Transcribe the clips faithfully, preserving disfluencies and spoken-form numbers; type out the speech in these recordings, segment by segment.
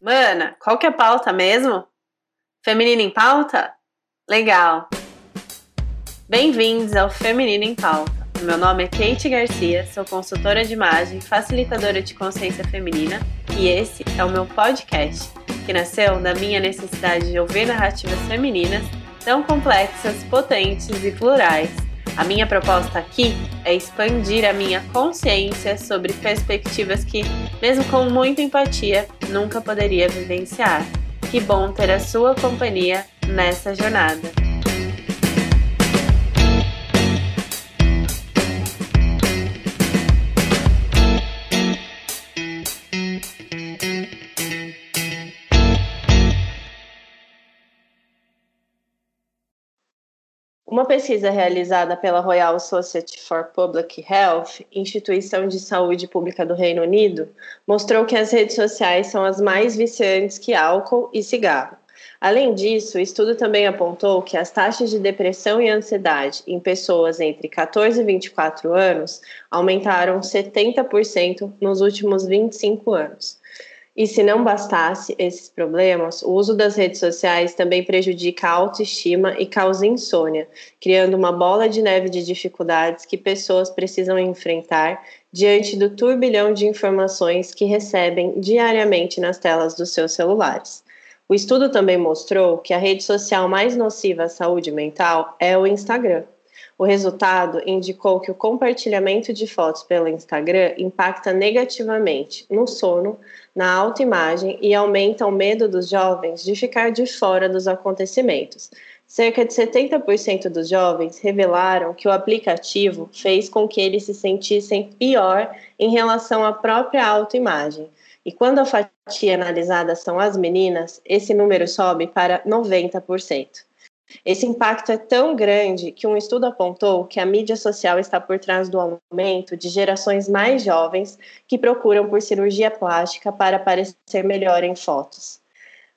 Mana, qual que é a pauta mesmo? Feminino em Pauta? Legal! Bem-vindos ao Feminino em Pauta. Meu nome é Kate Garcia, sou consultora de imagem, facilitadora de consciência feminina e esse é o meu podcast, que nasceu da minha necessidade de ouvir narrativas femininas tão complexas, potentes e plurais. A minha proposta aqui é expandir a minha consciência sobre perspectivas que, mesmo com muita empatia, nunca poderia vivenciar. Que bom ter a sua companhia nessa jornada. Uma pesquisa realizada pela Royal Society for Public Health, instituição de saúde pública do Reino Unido, mostrou que as redes sociais são as mais viciantes que álcool e cigarro. Além disso, o estudo também apontou que as taxas de depressão e ansiedade em pessoas entre catorze e vinte e quatro anos aumentaram setenta por cento nos últimos vinte e cinco anos. E se não bastasse esses problemas, o uso das redes sociais também prejudica a autoestima e causa insônia, criando uma bola de neve de dificuldades que pessoas precisam enfrentar diante do turbilhão de informações que recebem diariamente nas telas dos seus celulares. O estudo também mostrou que a rede social mais nociva à saúde mental é o Instagram. O resultado indicou que o compartilhamento de fotos pelo Instagram impacta negativamente no sono, na autoimagem e aumenta o medo dos jovens de ficar de fora dos acontecimentos. Cerca de setenta por cento dos jovens revelaram que o aplicativo fez com que eles se sentissem pior em relação à própria autoimagem. E quando a fatia analisada são as meninas, esse número sobe para noventa por cento. Esse impacto é tão grande que um estudo apontou que a mídia social está por trás do aumento de gerações mais jovens que procuram por cirurgia plástica para parecer melhor em fotos.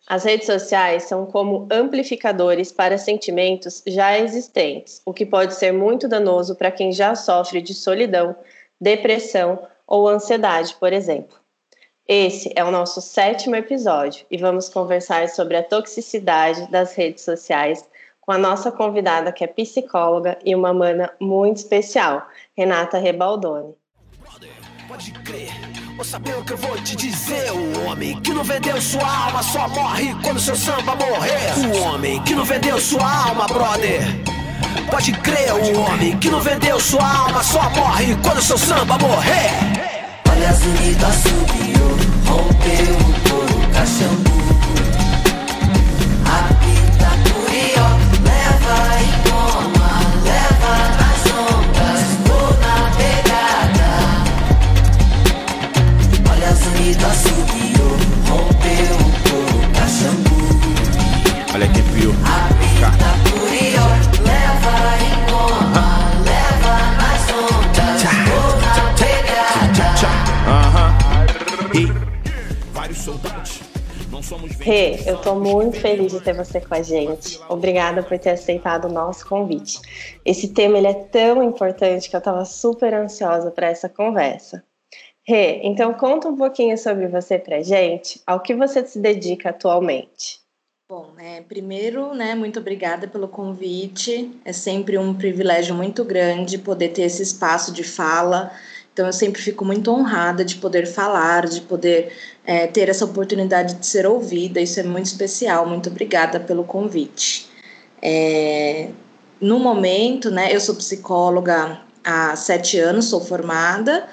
As redes sociais são como amplificadores para sentimentos já existentes, o que pode ser muito danoso para quem já sofre de solidão, depressão ou ansiedade, por exemplo. Esse é o nosso sétimo episódio e vamos conversar sobre a toxicidade das redes sociais com a nossa convidada, que é psicóloga e uma mana muito especial, Renata Rebaldoni. Pode crer, vou saber o que eu vou te dizer. O homem que não vendeu sua alma só morre quando seu samba morrer. O homem que não vendeu sua alma, brother, pode crer. O homem que não vendeu sua alma só morre quando seu samba morrer. Olha as unidas subiu, rompeu o couro, caixão. Olha que frio. Rê, eu tô muito feliz de ter você com a gente. Obrigada por ter aceitado o nosso convite. Esse tema ele é tão importante que eu tava super ansiosa para essa conversa. Rê, então conta um pouquinho sobre você pra gente, ao que você se dedica atualmente. Bom, é, primeiro, né, muito obrigada pelo convite, é sempre um privilégio muito grande poder ter esse espaço de fala, então eu sempre fico muito honrada de poder falar, de poder é, ter essa oportunidade de ser ouvida, isso é muito especial, muito obrigada pelo convite. É, no momento, né, eu sou psicóloga há sete anos, sou formada,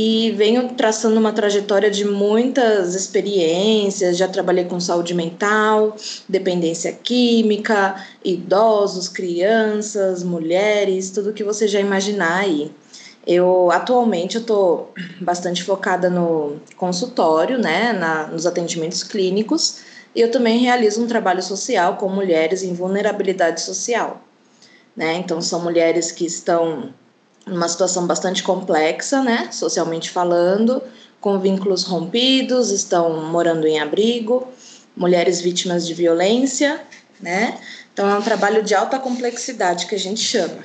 e venho traçando uma trajetória de muitas experiências, já trabalhei com saúde mental, dependência química, idosos, crianças, mulheres, tudo que você já imaginar aí. Eu, atualmente, eu estou bastante focada no consultório, né, na, nos atendimentos clínicos, e eu também realizo um trabalho social com mulheres em vulnerabilidade social, né, então são mulheres que estão numa situação bastante complexa, né, socialmente falando, com vínculos rompidos, estão morando em abrigo, mulheres vítimas de violência, né, então é um trabalho de alta complexidade que a gente chama.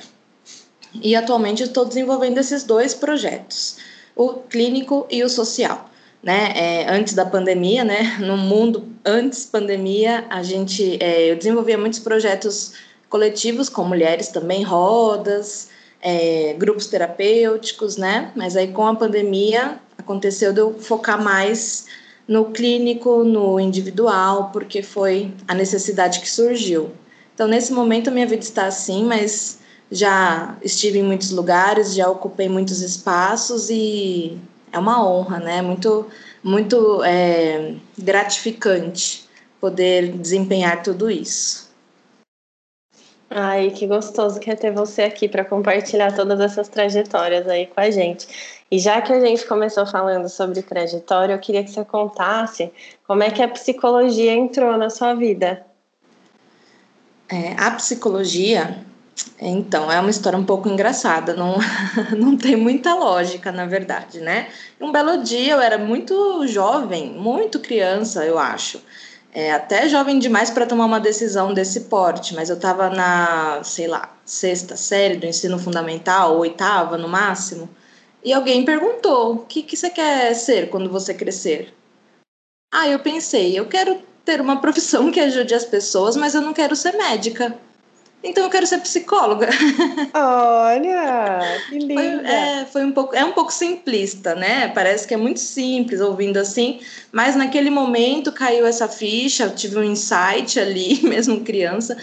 E atualmente eu estou desenvolvendo esses dois projetos, o clínico e o social, né, é, antes da pandemia, né, no mundo antes pandemia, a gente, é, eu desenvolvia muitos projetos coletivos com mulheres também, rodas, é, grupos terapêuticos, né, mas aí com a pandemia aconteceu de eu focar mais no clínico, no individual, porque foi a necessidade que surgiu. Então, nesse momento, a minha vida está assim, mas já estive em muitos lugares, já ocupei muitos espaços e é uma honra, né? Muito, muito é, gratificante poder desempenhar tudo isso. Ai, que gostoso que é ter você aqui para compartilhar todas essas trajetórias aí com a gente. E já que a gente começou falando sobre trajetória, eu queria que você contasse como é que a psicologia entrou na sua vida. É, a psicologia, então, é uma história um pouco engraçada, não, não tem muita lógica, na verdade, né? Um belo dia, eu era muito jovem, muito criança, eu acho, é, até jovem demais para tomar uma decisão desse porte, mas eu estava na, sei lá, sexta série do ensino fundamental, oitava no máximo, e alguém perguntou, o que, que você quer ser quando você crescer? Ah, eu pensei, eu quero ter uma profissão que ajude as pessoas, mas eu não quero ser médica. Então eu quero ser psicóloga. Olha, que linda. Foi, é, foi um pouco, é um pouco simplista, né? Parece que é muito simples ouvindo assim, mas naquele momento caiu essa ficha, eu tive um insight ali, mesmo criança,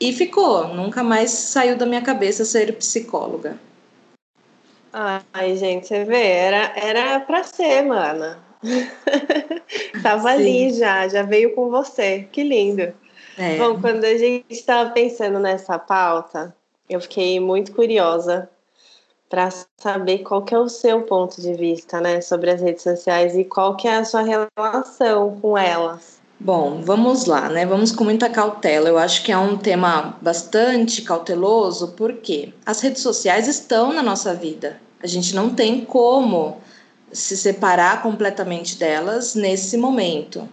e ficou, nunca mais saiu da minha cabeça ser psicóloga. Ai, gente, você vê, era, era pra ser, mana. Tava Sim. ali já, já veio com você, que lindo. É. Bom, quando a gente estava pensando nessa pauta, eu fiquei muito curiosa para saber qual que é o seu ponto de vista, né, sobre as redes sociais e qual que é a sua relação com elas. Bom, vamos lá, né? Vamos com muita cautela. Eu acho que é um tema bastante cauteloso, porque as redes sociais estão na nossa vida. A gente não tem como se separar completamente delas nesse momento,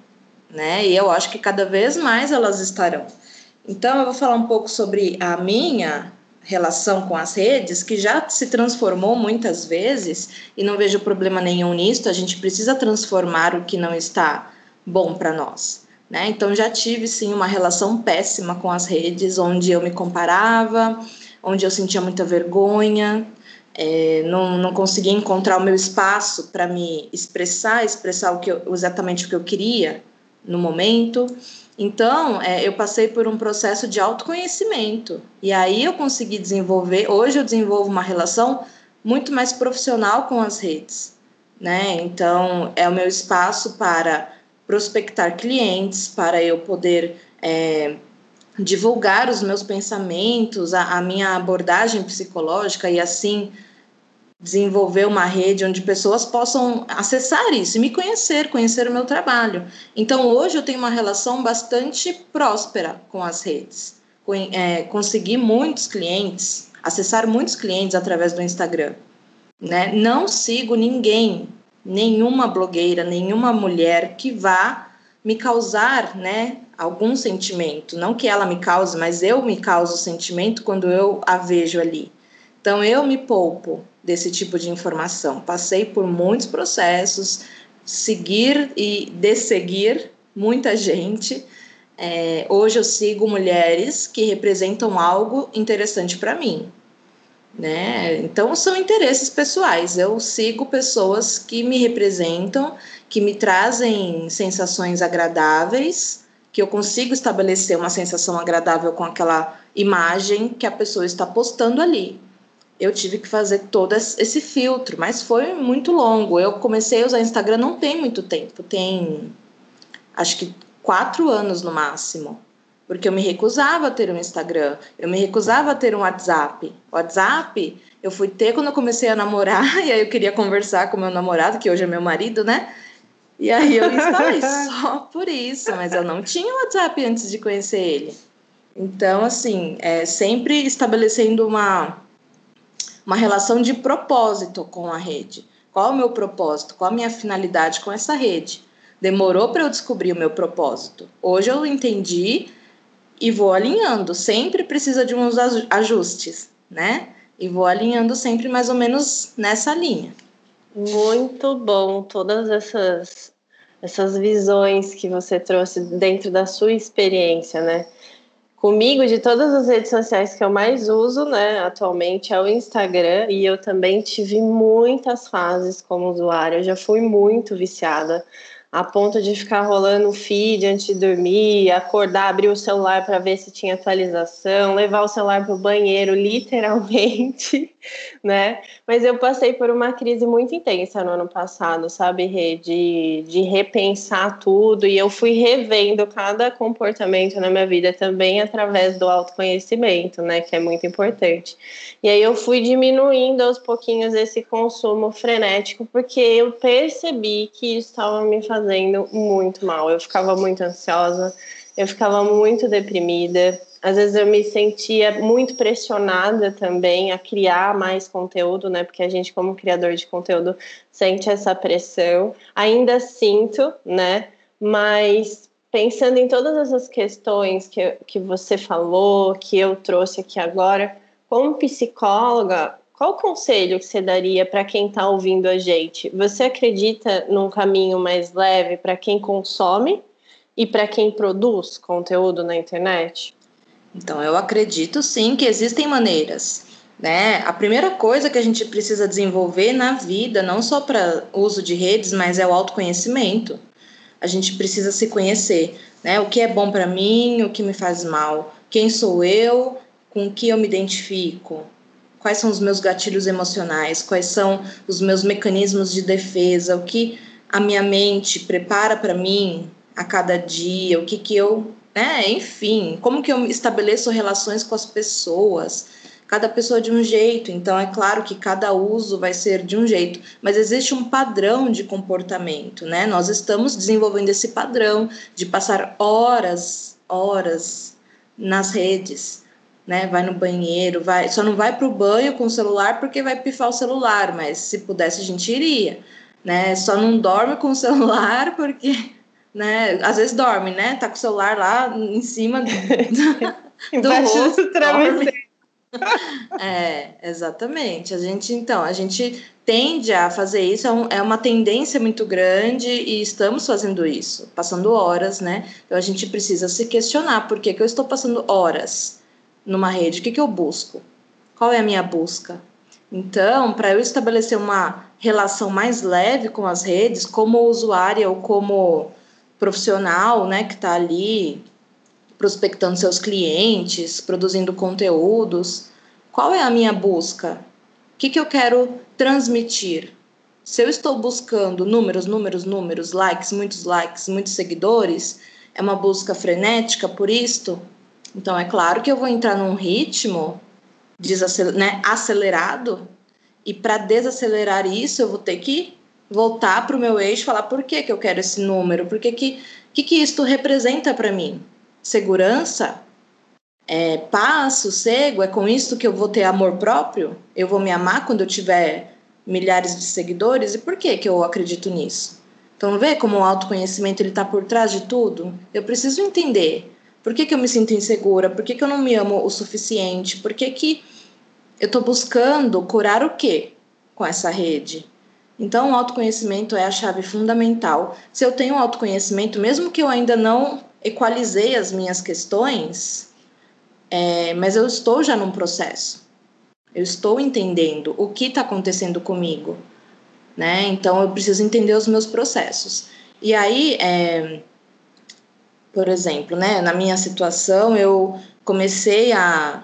né? E eu acho que cada vez mais elas estarão. Então, eu vou falar um pouco sobre a minha relação com as redes, que já se transformou muitas vezes, e não vejo problema nenhum nisso. A gente precisa transformar o que não está bom para nós, né? Então, já tive, sim, uma relação péssima com as redes, onde eu me comparava, onde eu sentia muita vergonha, é, não, não conseguia encontrar o meu espaço para me expressar, expressar o que eu, exatamente o que eu queria no momento. Então, é, eu passei por um processo de autoconhecimento, e aí eu consegui desenvolver, hoje eu desenvolvo uma relação muito mais profissional com as redes, né? Então, é o meu espaço para prospectar clientes, para eu poder é, divulgar os meus pensamentos, a, a minha abordagem psicológica, e assim desenvolver uma rede onde pessoas possam acessar isso e me conhecer, conhecer o meu trabalho. Então, hoje eu tenho uma relação bastante próspera com as redes. Consegui muitos clientes, acessar muitos clientes através do Instagram, né? Não sigo ninguém, nenhuma blogueira, nenhuma mulher que vá me causar, né, algum sentimento. Não que ela me cause, mas eu me causo sentimento quando eu a vejo ali. Então, eu me poupo desse tipo de informação. Passei por muitos processos, seguir e desseguir muita gente. É, hoje eu sigo mulheres que representam algo interessante para mim, né? Então, são interesses pessoais. Eu sigo pessoas que me representam, que me trazem sensações agradáveis, que eu consigo estabelecer uma sensação agradável com aquela imagem que a pessoa está postando ali. Eu tive que fazer todo esse filtro, mas foi muito longo. Eu comecei a usar Instagram não tem muito tempo, tem acho que quatro anos no máximo, porque eu me recusava a ter um Instagram, eu me recusava a ter um WhatsApp. O WhatsApp eu fui ter quando eu comecei a namorar, e aí eu queria conversar com meu namorado, que hoje é meu marido, né? E aí eu instalei só por isso, mas eu não tinha o WhatsApp antes de conhecer ele. Então, assim, é, sempre estabelecendo uma... uma relação de propósito com a rede. Qual é o meu propósito? Qual é a minha finalidade com essa rede? Demorou para eu descobrir o meu propósito. Hoje eu entendi e vou alinhando. Sempre precisa de uns ajustes, né? E vou alinhando sempre mais ou menos nessa linha. Muito bom, todas essas, essas visões que você trouxe dentro da sua experiência, né? Comigo, de todas as redes sociais que eu mais uso, né, atualmente, é o Instagram, e eu também tive muitas fases como usuária. Eu já fui muito viciada, a ponto de ficar rolando o feed antes de dormir, acordar, abrir o celular para ver se tinha atualização, levar o celular para o banheiro, literalmente, né? Mas eu passei por uma crise muito intensa no ano passado, sabe, Rê? De, de repensar tudo, e eu fui revendo cada comportamento na minha vida também através do autoconhecimento, né, que é muito importante. E aí eu fui diminuindo aos pouquinhos esse consumo frenético, porque eu percebi que isso estava me fazendo muito mal. Eu ficava muito ansiosa, eu ficava muito deprimida. Às vezes eu me sentia muito pressionada também a criar mais conteúdo, né? Porque a gente, como criador de conteúdo, sente essa pressão. Ainda sinto, né? Mas pensando em todas essas questões que, que você falou, que eu trouxe aqui agora, como psicóloga, qual o conselho que você daria para quem está ouvindo a gente? Você acredita num caminho mais leve para quem consome e para quem produz conteúdo na internet? Então, eu acredito sim que existem maneiras, né? A primeira coisa que a gente precisa desenvolver na vida, não só para uso de redes, mas é o autoconhecimento. A gente precisa se conhecer, né? O que é bom para mim, o que me faz mal, quem sou eu, com o que eu me identifico. Quais são os meus gatilhos emocionais, quais são os meus mecanismos de defesa, o que a minha mente prepara para mim a cada dia, o que que eu... né, enfim, como que eu estabeleço relações com as pessoas, cada pessoa de um jeito, então é claro que cada uso vai ser de um jeito, mas existe um padrão de comportamento, né? Nós estamos desenvolvendo esse padrão de passar horas, horas nas redes, né, vai no banheiro, vai, só não vai para o banho com o celular porque vai pifar o celular, mas se pudesse a gente iria, né, só não dorme com o celular porque, né, às vezes dorme, né, tá com o celular lá em cima do, do, do rosto, do dorme. É, exatamente, a gente, então, a gente tende a fazer isso, é, um, é uma tendência muito grande e estamos fazendo isso, passando horas, né, então a gente precisa se questionar, por que que eu estou passando horas numa rede, o que que eu busco? Qual é a minha busca? Então, para eu estabelecer uma relação mais leve com as redes, como usuária ou como profissional, né, que está ali prospectando seus clientes, produzindo conteúdos, qual é a minha busca? O que que eu quero transmitir? Se eu estou buscando números, números, números, likes, muitos likes, muitos seguidores, é uma busca frenética por isto? Então, é claro que eu vou entrar num ritmo desaceler- né, acelerado, e para desacelerar isso eu vou ter que voltar para o meu eixo e falar por que que eu quero esse número, por que que, que, que isto representa para mim? Segurança? É, paz, sossego? É com isto que eu vou ter amor próprio? Eu vou me amar quando eu tiver milhares de seguidores? E por que que eu acredito nisso? Então, vê como o autoconhecimento está por trás de tudo? Eu preciso entender. Por que que eu me sinto insegura? Por que que eu não me amo o suficiente? Por que que eu estou buscando curar o quê com essa rede? Então, o autoconhecimento é a chave fundamental. Se eu tenho autoconhecimento, mesmo que eu ainda não equalizei as minhas questões, é, mas eu estou já num processo. Eu estou entendendo o que está acontecendo comigo, né? Então, eu preciso entender os meus processos. E aí... É, por exemplo, né, na minha situação, eu comecei a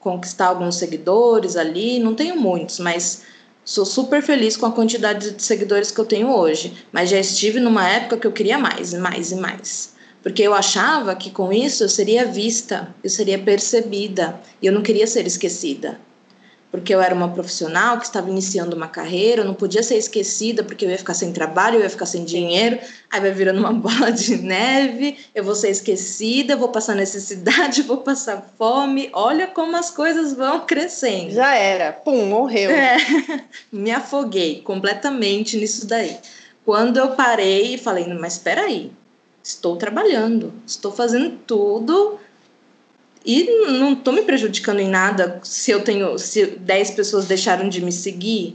conquistar alguns seguidores ali, não tenho muitos, mas sou super feliz com a quantidade de seguidores que eu tenho hoje, mas já estive numa época que eu queria mais, e mais, e mais, porque eu achava que com isso eu seria vista, eu seria percebida, e eu não queria ser esquecida, porque eu era uma profissional que estava iniciando uma carreira, eu não podia ser esquecida porque eu ia ficar sem trabalho, eu ia ficar sem dinheiro, aí vai virando uma bola de neve, eu vou ser esquecida, vou passar necessidade, vou passar fome, olha como as coisas vão crescendo. Já era, pum, morreu. É, me afoguei completamente nisso daí. Quando eu parei e falei, mas espera aí, estou trabalhando, estou fazendo tudo... E não estou me prejudicando em nada se eu tenho, se dez pessoas deixaram de me seguir,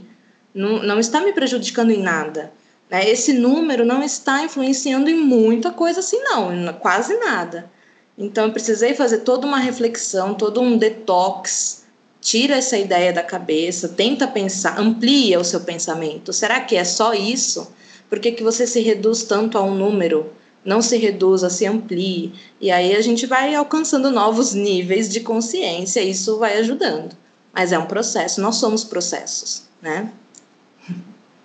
não, não está me prejudicando em nada. Né? Esse número não está influenciando em muita coisa assim, não, quase nada. Então, eu precisei fazer toda uma reflexão, todo um detox. Tira essa ideia da cabeça, tenta pensar, amplia o seu pensamento. Será que é só isso? Por que que você se reduz tanto a um número? Não se reduza, se amplie. E aí a gente vai alcançando novos níveis de consciência, isso vai ajudando. Mas é um processo, nós somos processos, né?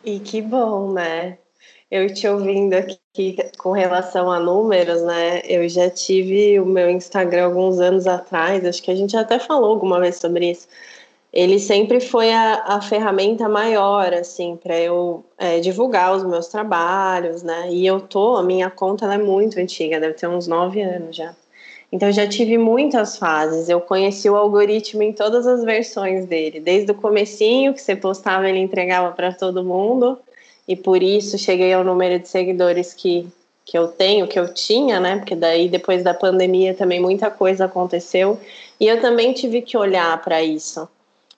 E que bom, né? Eu te ouvindo aqui com relação a números, né? Eu já tive o meu Instagram alguns anos atrás, acho que a gente até falou alguma vez sobre isso. Ele sempre foi a, a ferramenta maior, assim, para eu é, divulgar os meus trabalhos, né? E eu tô, a minha conta ela é muito antiga, deve ter uns nove anos já. Então, eu já tive muitas fases, eu conheci o algoritmo em todas as versões dele, desde o comecinho, que você postava, ele entregava para todo mundo, e por isso cheguei ao número de seguidores que, que eu tenho, que eu tinha, né? Porque daí, depois da pandemia, também muita coisa aconteceu, e eu também tive que olhar para isso.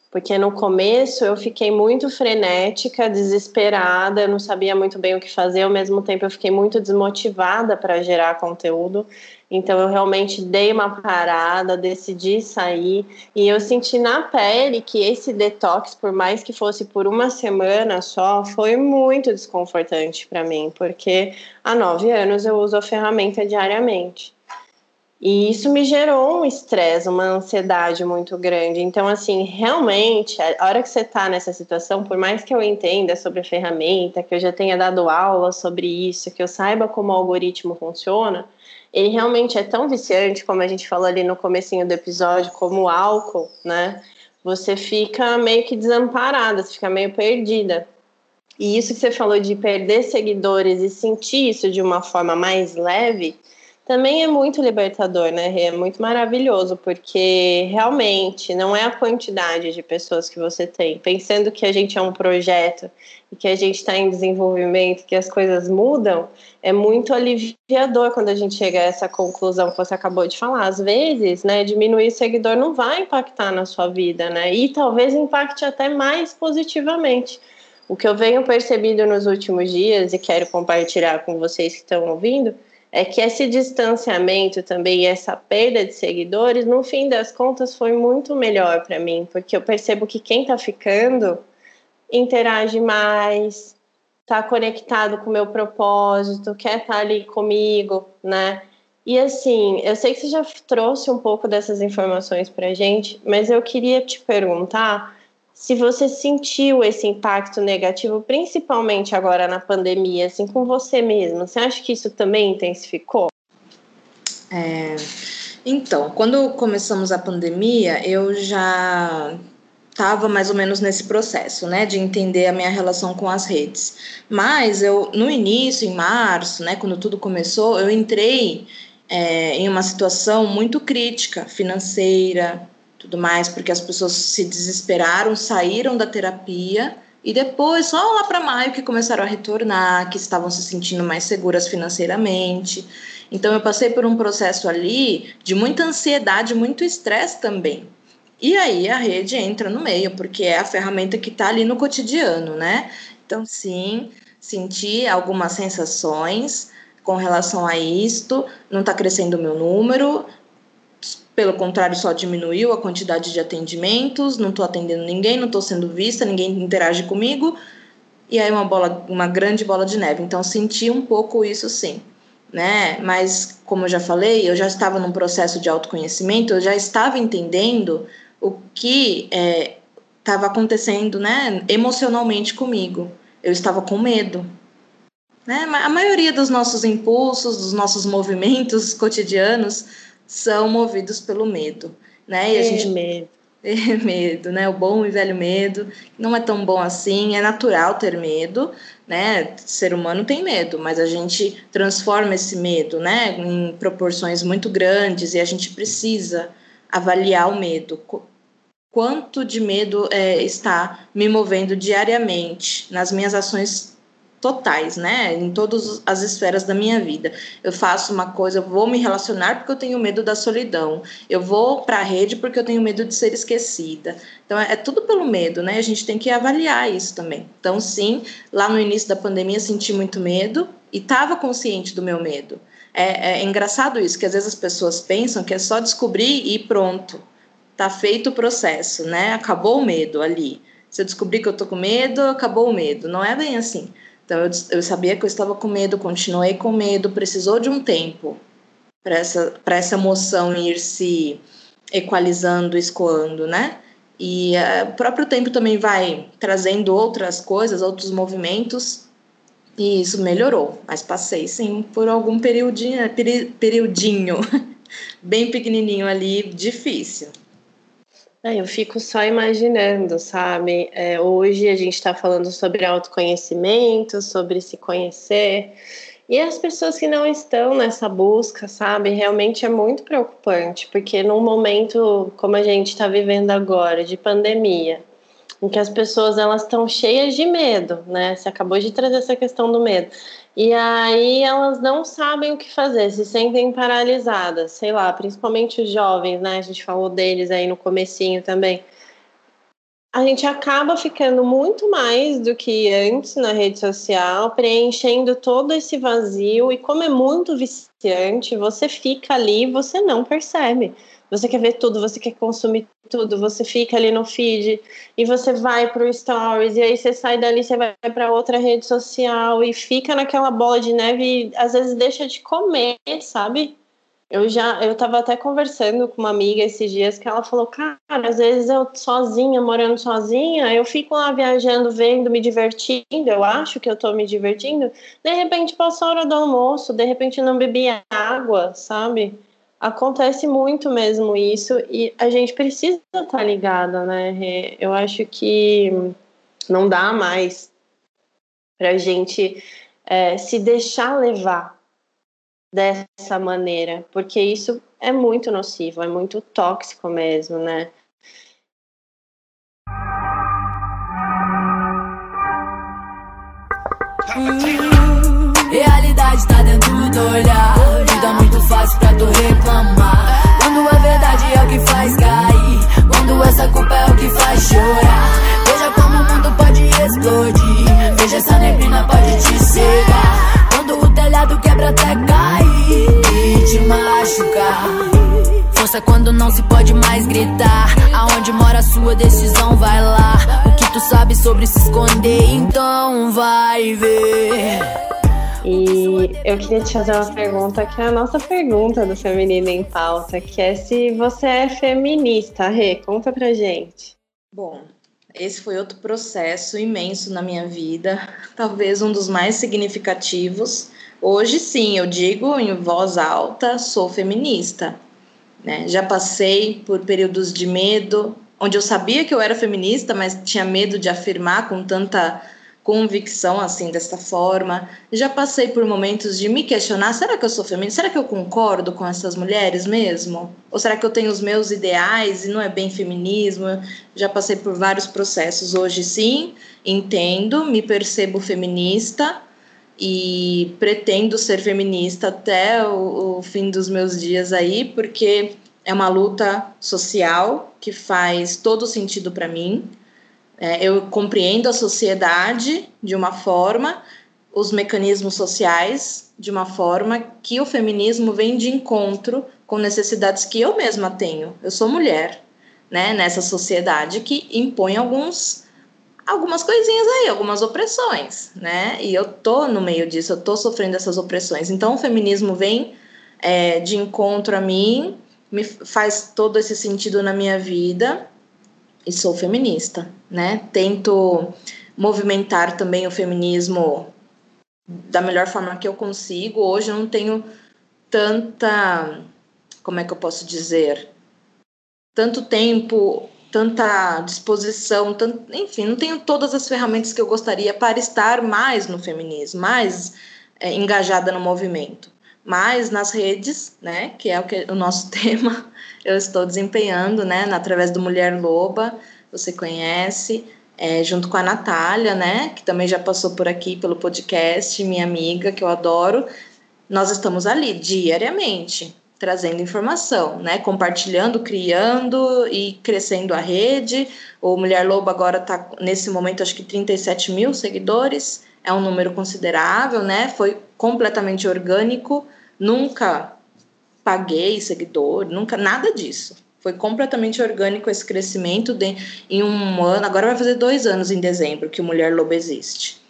Porque no começo eu fiquei muito frenética, desesperada, eu não sabia muito bem o que fazer, ao mesmo tempo eu fiquei muito desmotivada para gerar conteúdo, então eu realmente dei uma parada, decidi sair, e eu senti na pele que esse detox, por mais que fosse por uma semana só, foi muito desconfortante para mim, porque há nove anos eu uso a ferramenta diariamente. E isso me gerou um estresse, uma ansiedade muito grande. Então, assim, realmente, a hora que você está nessa situação, por mais que eu entenda sobre a ferramenta, que eu já tenha dado aula sobre isso, que eu saiba como o algoritmo funciona, ele realmente é tão viciante, como a gente falou ali no comecinho do episódio, como o álcool, né? Você fica meio que desamparada, você fica meio perdida. E isso que você falou de perder seguidores e sentir isso de uma forma mais leve... também é muito libertador, né, Rê? É muito maravilhoso, porque realmente não é a quantidade de pessoas que você tem. Pensando que a gente é um projeto e que a gente está em desenvolvimento, que as coisas mudam, é muito aliviador quando a gente chega a essa conclusão que você acabou de falar. Às vezes, né, diminuir seguidor não vai impactar na sua vida, né? E talvez impacte até mais positivamente. O que eu venho percebido nos últimos dias e quero compartilhar com vocês que estão ouvindo é que esse distanciamento também, essa perda de seguidores, no fim das contas foi muito melhor para mim, porque eu percebo que quem está ficando interage mais, está conectado com o meu propósito, quer estar ali comigo, né? E assim, eu sei que você já trouxe um pouco dessas informações para a gente, mas eu queria te perguntar se você sentiu esse impacto negativo, principalmente agora na pandemia, assim, com você mesma. Você acha que isso também intensificou? É, então, quando começamos a pandemia, eu já estava mais ou menos nesse processo, né, de entender a minha relação com as redes. Mas eu, no início, em março, né, quando tudo começou, eu entrei é, em uma situação muito crítica, financeira, tudo mais, porque as pessoas se desesperaram, saíram da terapia e depois, só lá para maio, que começaram a retornar, que estavam se sentindo mais seguras financeiramente. Então, eu passei por um processo ali de muita ansiedade, muito estresse também. E aí, a rede entra no meio, porque é a ferramenta que está ali no cotidiano, né? Então, sim, senti algumas sensações com relação a isto, não está crescendo o meu número, pelo contrário, só diminuiu a quantidade de atendimentos, não estou atendendo ninguém, não estou sendo vista, ninguém interage comigo, e aí uma bola, uma grande bola de neve. Então, senti um pouco isso, sim, né? Mas, como eu já falei, eu já estava num processo de autoconhecimento, eu já estava entendendo o que estava é, acontecendo, né, emocionalmente comigo. Eu estava com medo. Né? A maioria dos nossos impulsos, dos nossos movimentos cotidianos, são movidos pelo medo, né? E a gente... é medo. É medo, né? O bom e velho medo. Não é tão bom assim, é natural ter medo, né? O ser humano tem medo, mas a gente transforma esse medo, né, em proporções muito grandes, e a gente precisa avaliar o medo. Quanto de medo é, está me movendo diariamente nas minhas ações totais, né, em todas as esferas da minha vida. Eu faço uma coisa, eu vou me relacionar porque eu tenho medo da solidão, eu vou para a rede porque eu tenho medo de ser esquecida. Então é, é tudo pelo medo, né, a gente tem que avaliar isso também. Então sim, lá no início da pandemia eu senti muito medo e estava consciente do meu medo. É, é engraçado isso, que às vezes as pessoas pensam que é só descobrir e pronto, tá feito o processo, né, acabou o medo ali. Se eu descobrir que eu tô com medo, acabou o medo. Não é bem assim. Então, eu, eu sabia que eu estava com medo, continuei com medo, precisou de um tempo para essa, para essa emoção ir se equalizando, escoando, né? E uh, o próprio tempo também vai trazendo outras coisas, outros movimentos, e isso melhorou. Mas passei, sim, por algum periodinho, peri, periodinho bem pequenininho ali, difícil. Eu fico só imaginando, sabe? É, hoje a gente está falando sobre autoconhecimento, sobre se conhecer. E as pessoas que não estão nessa busca, sabe? Realmente é muito preocupante, porque num momento como a gente está vivendo agora, de pandemia, em que as pessoas elas estão cheias de medo, né? Você acabou de trazer essa questão do medo. E aí elas não sabem o que fazer, se sentem paralisadas, sei lá, principalmente os jovens, né? A gente falou deles aí no comecinho também. A gente acaba ficando muito mais do que antes na rede social, preenchendo todo esse vazio, e como é muito viciante, você fica ali e você não percebe. Você quer ver tudo, você quer consumir tudo, você fica ali no feed e você vai pro stories, e aí você sai dali, você vai para outra rede social e fica naquela bola de neve e às vezes deixa de comer, sabe? Eu já, eu tava até conversando com uma amiga esses dias que ela falou, cara, às vezes eu sozinha, morando sozinha, eu fico lá viajando, vendo, me divertindo, eu acho que eu tô me divertindo, de repente passou a hora do almoço, de repente eu não bebi água, sabe? Acontece muito mesmo isso, e a gente precisa estar ligada, né? Eu acho que não dá mais pra gente é, se deixar levar dessa maneira, porque isso é muito nocivo, é muito tóxico mesmo, né? Realidade tá dentro do olhar, vida muito fácil pra tu reclamar. Quando a verdade é o que faz cair, quando essa culpa é o que faz chorar. Veja como o mundo pode explodir, veja essa neblina pode te cegar. Quando o telhado quebra até cair e te machucar. Força quando não se pode mais gritar. Aonde mora a sua decisão, vai lá. O que tu sabe sobre se esconder, então vai ver. E eu queria te fazer uma pergunta, que é a nossa pergunta do Feminino em Pauta, que é se você é feminista. Rê, conta pra gente. Bom, esse foi outro processo imenso na minha vida, talvez um dos mais significativos. Hoje sim, eu digo em voz alta, sou feminista. Né? Já passei por períodos de medo, onde eu sabia que eu era feminista, mas tinha medo de afirmar com tanta convicção, assim, desta forma. Já passei por momentos de me questionar, será que eu sou feminista? Será que eu concordo com essas mulheres mesmo? Ou será que eu tenho os meus ideais e não é bem feminismo? Já passei por vários processos. Hoje, sim, entendo, me percebo feminista e pretendo ser feminista até o, o fim dos meus dias aí, porque é uma luta social que faz todo sentido para mim. É, eu compreendo a sociedade de uma forma, os mecanismos sociais de uma forma que o feminismo vem de encontro com necessidades que eu mesma tenho. Eu sou mulher, né, nessa sociedade que impõe alguns... algumas coisinhas aí, algumas opressões, né? E eu tô no meio disso, eu tô sofrendo essas opressões. Então o feminismo vem é, de encontro a mim, me faz todo esse sentido na minha vida e sou feminista, né? Tento movimentar também o feminismo da melhor forma que eu consigo. Hoje eu não tenho tanta... como é que eu posso dizer? Tanto tempo... tanta disposição, tanto, enfim, não tenho todas as ferramentas que eu gostaria para estar mais no feminismo, mais é, engajada no movimento, mas nas redes, né, que é o, que, o nosso tema, eu estou desempenhando, né, através do Mulher Loba, você conhece, é, junto com a Natália, né, que também já passou por aqui pelo podcast, minha amiga, que eu adoro. Nós estamos ali diariamente, trazendo informação, né, compartilhando, criando e crescendo a rede. O Mulher Loba agora está, nesse momento, acho que trinta e sete mil seguidores, é um número considerável, né, foi completamente orgânico, nunca paguei seguidor, nunca, nada disso. Foi completamente orgânico esse crescimento de, em um ano, agora vai fazer dois anos em dezembro que o Mulher Loba existe.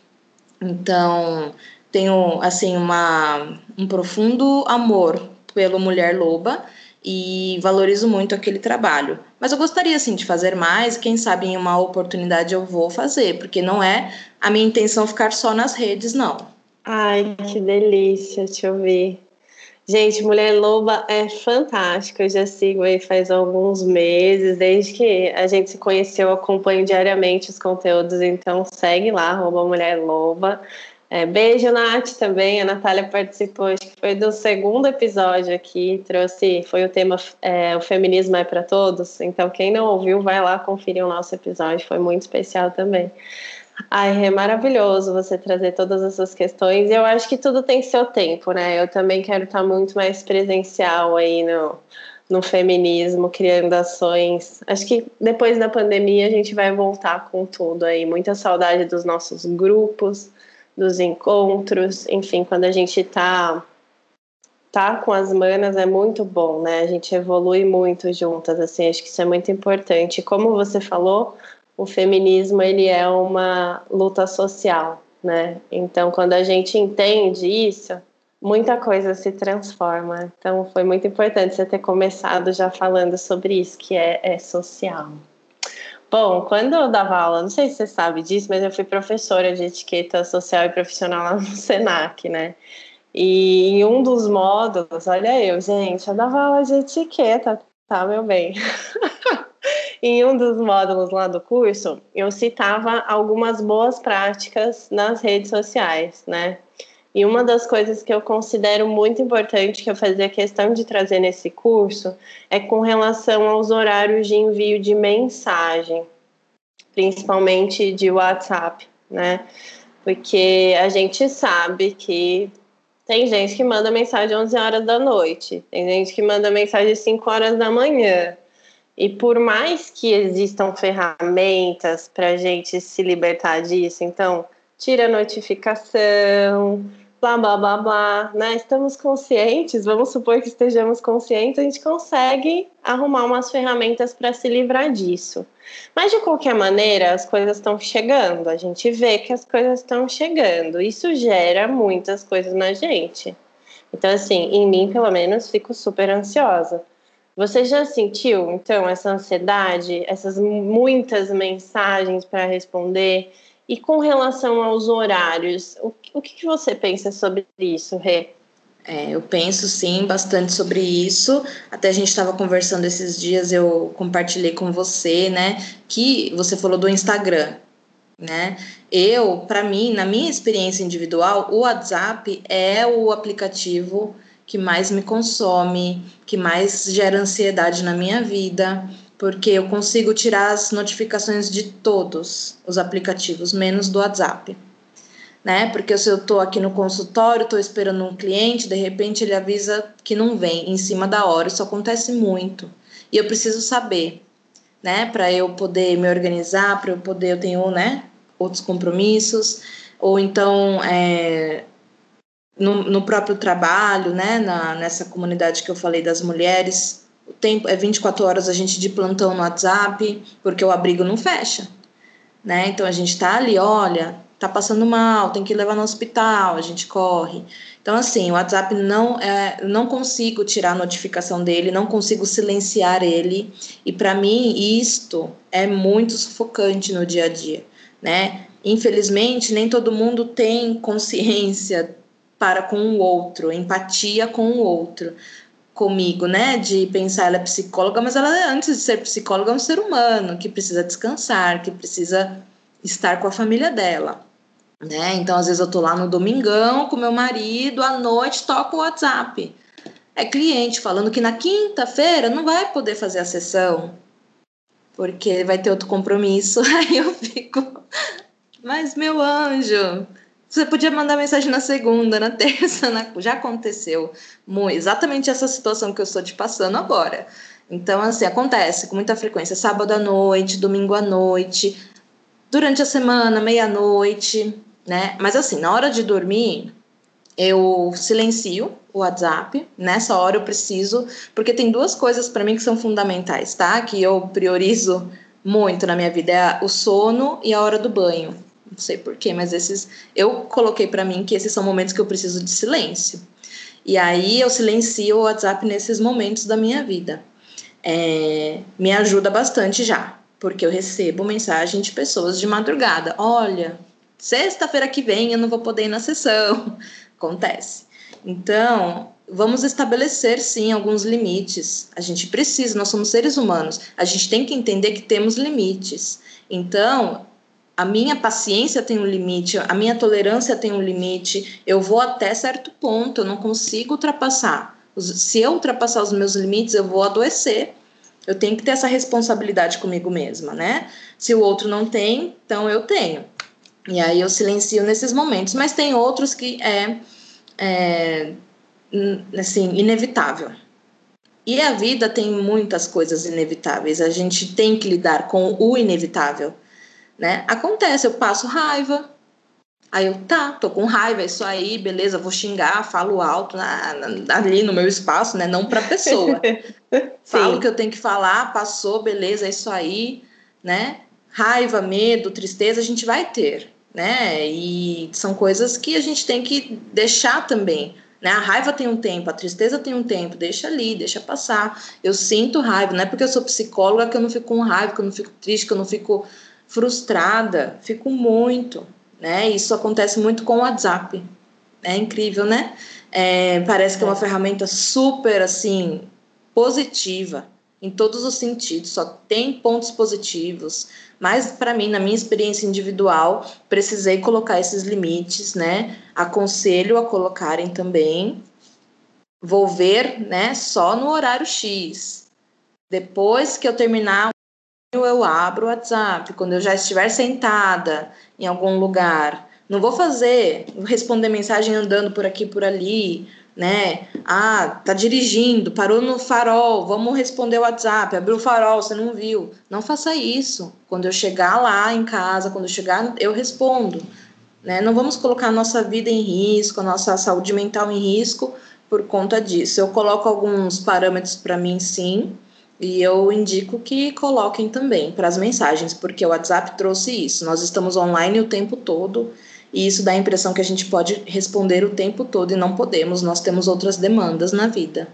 Então, tenho, assim, uma, um profundo amor pelo Mulher Loba e valorizo muito aquele trabalho. Mas eu gostaria, assim, de fazer mais, quem sabe em uma oportunidade eu vou fazer, porque não é a minha intenção ficar só nas redes, não. Ai, que delícia te ouvir. Gente, Mulher Loba é fantástica, eu já sigo aí faz alguns meses, desde que a gente se conheceu, eu acompanho diariamente os conteúdos, então segue lá, arroba Mulher Loba. É, beijo, Nath, também, a Natália participou, acho que foi do segundo episódio aqui, trouxe, foi o tema, é, o Feminismo É para Todos, então quem não ouviu, vai lá conferir o nosso episódio, foi muito especial também. Ai, é maravilhoso você trazer todas essas questões, e eu acho que tudo tem seu tempo, né? Eu também quero estar muito mais presencial aí no, no feminismo, criando ações. Acho que depois da pandemia a gente vai voltar com tudo aí, muita saudade dos nossos grupos, dos encontros, enfim, quando a gente tá, tá com as manas é muito bom, né? A gente evolui muito juntas, assim, acho que isso é muito importante. Como você falou, o feminismo, ele é uma luta social, né? Então, quando a gente entende isso, muita coisa se transforma. Então, foi muito importante você ter começado já falando sobre isso, que é, é social. Bom, quando eu dava aula, não sei se você sabe disso, mas eu fui professora de etiqueta social e profissional lá no Senac, né? E em um dos módulos, olha eu, gente, eu dava aula de etiqueta, tá, meu bem? Em um dos módulos lá do curso, eu citava algumas boas práticas nas redes sociais, né? E uma das coisas que eu considero muito importante, que eu fazia questão de trazer nesse curso, é com relação aos horários de envio de mensagem, principalmente de WhatsApp, né? Porque a gente sabe que tem gente que manda mensagem onze horas da noite, tem gente que manda mensagem cinco horas da manhã. E por mais que existam ferramentas para a gente se libertar disso, então, tira notificação, blá, blá, blá, blá, né? Estamos conscientes, vamos supor que estejamos conscientes, a gente consegue arrumar umas ferramentas para se livrar disso. Mas, de qualquer maneira, as coisas estão chegando, a gente vê que as coisas estão chegando. Isso gera muitas coisas na gente. Então, assim, em mim, pelo menos, fico super ansiosa. Você já sentiu, então, essa ansiedade, essas muitas mensagens para responder? E com relação aos horários, o, o que você pensa sobre isso, Rê? É, eu penso, sim, bastante sobre isso. Até a gente estava conversando esses dias, eu compartilhei com você, né, que você falou do Instagram, né? Eu, para mim, na minha experiência individual, o WhatsApp é o aplicativo que mais me consome, que mais gera ansiedade na minha vida, porque eu consigo tirar as notificações de todos os aplicativos, menos do WhatsApp, né? Porque se eu tô aqui no consultório, tô esperando um cliente, de repente ele avisa que não vem, em cima da hora, isso acontece muito, e eu preciso saber, né? Para eu poder me organizar, para eu poder, eu tenho, né, outros compromissos, ou então, é... No, no próprio trabalho, né, na, nessa comunidade que eu falei das mulheres, o tempo é vinte e quatro horas a gente de plantão no WhatsApp, porque o abrigo não fecha, né? Então a gente tá ali, olha, tá passando mal, tem que levar no hospital, a gente corre. Então, assim, o WhatsApp não é, não consigo tirar a notificação dele, não consigo silenciar ele, e para mim isto é muito sufocante no dia a dia, né? Infelizmente, nem todo mundo tem consciência para com o outro, empatia com o outro, comigo, né, de pensar, ela é psicóloga, mas ela, antes de ser psicóloga, é um ser humano, que precisa descansar, que precisa estar com a família dela, né, então, às vezes, eu tô lá no domingão, com meu marido, à noite, toco o WhatsApp, é cliente falando que na quinta-feira não vai poder fazer a sessão, porque vai ter outro compromisso. Aí eu fico, mas meu anjo, você podia mandar mensagem na segunda, na terça, na... já aconteceu muito, exatamente essa situação que eu estou te passando agora. Então, assim, acontece com muita frequência, sábado à noite, domingo à noite, durante a semana, meia-noite, né? Mas, assim, na hora de dormir, eu silencio o WhatsApp, nessa hora eu preciso, porque tem duas coisas para mim que são fundamentais, tá? Que eu priorizo muito na minha vida, é o sono e a hora do banho. Não sei porquê, mas esses... eu coloquei para mim que esses são momentos que eu preciso de silêncio. E aí eu silencio o WhatsApp nesses momentos da minha vida. É, me ajuda bastante já, porque eu recebo mensagem de pessoas de madrugada. Olha, sexta-feira que vem eu não vou poder ir na sessão. Acontece. Então, vamos estabelecer, sim, alguns limites. A gente precisa, nós somos seres humanos. A gente tem que entender que temos limites. Então, a minha paciência tem um limite, a minha tolerância tem um limite. Eu vou até certo ponto, eu não consigo ultrapassar. Se eu ultrapassar os meus limites, eu vou adoecer. Eu tenho que ter essa responsabilidade comigo mesma, né? Se o outro não tem, então eu tenho. E aí eu silencio nesses momentos. Mas tem outros que é, é assim, inevitável. E a vida tem muitas coisas inevitáveis. A gente tem que lidar com o inevitável, né? Acontece, eu passo raiva. Aí eu, tá, tô com raiva, é isso aí, beleza, vou xingar, falo alto na, na, ali no meu espaço, né, não pra pessoa. Falo o que eu tenho que falar, passou, beleza, é isso aí, né, raiva, medo, tristeza, a gente vai ter, né, e são coisas que a gente tem que deixar também, né, a raiva tem um tempo, a tristeza tem um tempo, deixa ali, deixa passar, eu sinto raiva, não é porque eu sou psicóloga que eu não fico com raiva, que eu não fico triste, que eu não fico frustrada, fico muito... Né? Isso acontece muito com o WhatsApp. É incrível, né? É, parece que é uma ferramenta super assim, positiva em todos os sentidos, só tem pontos positivos. Mas para mim, na minha experiência individual, precisei colocar esses limites, né? Aconselho a colocarem também. Vou ver, né, só no horário X. Depois que eu terminar, eu abro o WhatsApp, quando eu já estiver sentada em algum lugar. Não vou fazer, vou responder mensagem andando por aqui, por ali, né? Ah, tá dirigindo, parou no farol, vamos responder o WhatsApp, abriu o farol, você não viu. Não faça isso. Quando eu chegar lá em casa, quando eu chegar, eu respondo, né? Não vamos colocar a nossa vida em risco, a nossa saúde mental em risco por conta disso. Eu coloco alguns parâmetros para mim, sim. E eu indico que coloquem também para as mensagens, porque o WhatsApp trouxe isso. Nós estamos online o tempo todo e isso dá a impressão que a gente pode responder o tempo todo e não podemos. Nós temos outras demandas na vida.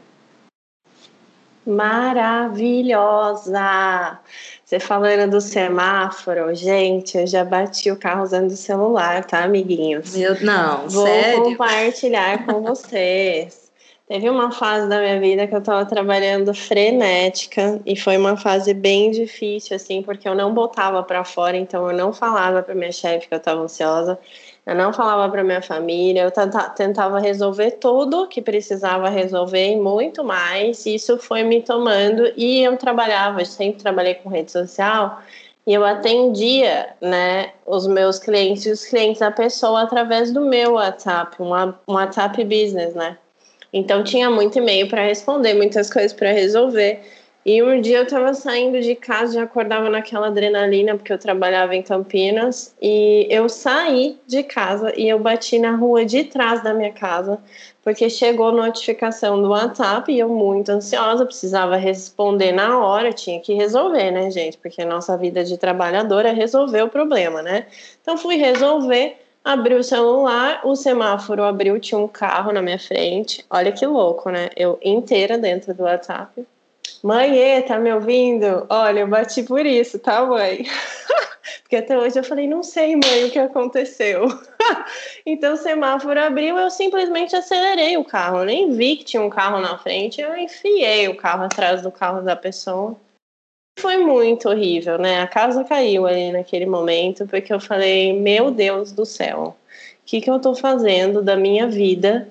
Maravilhosa! Você falando do semáforo, gente, eu já bati o carro usando o celular, tá, amiguinhos? Eu, não, Vou sério? Vou compartilhar com vocês. Teve uma fase da minha vida que eu tava trabalhando frenética e foi uma fase bem difícil, assim, porque eu não botava pra fora, então eu não falava pra minha chefe que eu tava ansiosa, eu não falava pra minha família, eu tenta- tentava resolver tudo que precisava resolver e muito mais, e isso foi me tomando, e eu trabalhava, eu sempre trabalhei com rede social, e eu atendia, né, os meus clientes e os clientes da pessoa através do meu WhatsApp, um WhatsApp Business, né? Então, tinha muito e-mail para responder, muitas coisas para resolver. E um dia eu estava saindo de casa, já acordava naquela adrenalina, porque eu trabalhava em Campinas. E eu saí de casa e eu bati na rua de trás da minha casa, porque chegou notificação do WhatsApp e eu muito ansiosa, precisava responder na hora, tinha que resolver, né, gente? Porque a nossa vida de trabalhadora é resolver o problema, né? Então, fui resolver... Abri o celular, o semáforo abriu, tinha um carro na minha frente. Olha que louco, né? Eu inteira dentro do WhatsApp. Mãe, tá me ouvindo? Olha, eu bati por isso, tá, mãe? Porque até hoje eu falei, não sei, mãe, o que aconteceu. Então o semáforo abriu, eu simplesmente acelerei o carro. Eu nem vi que tinha um carro na frente, eu enfiei o carro atrás do carro da pessoa. Foi muito horrível, né? A casa caiu ali naquele momento, porque eu falei, meu Deus do céu, o que que eu tô fazendo da minha vida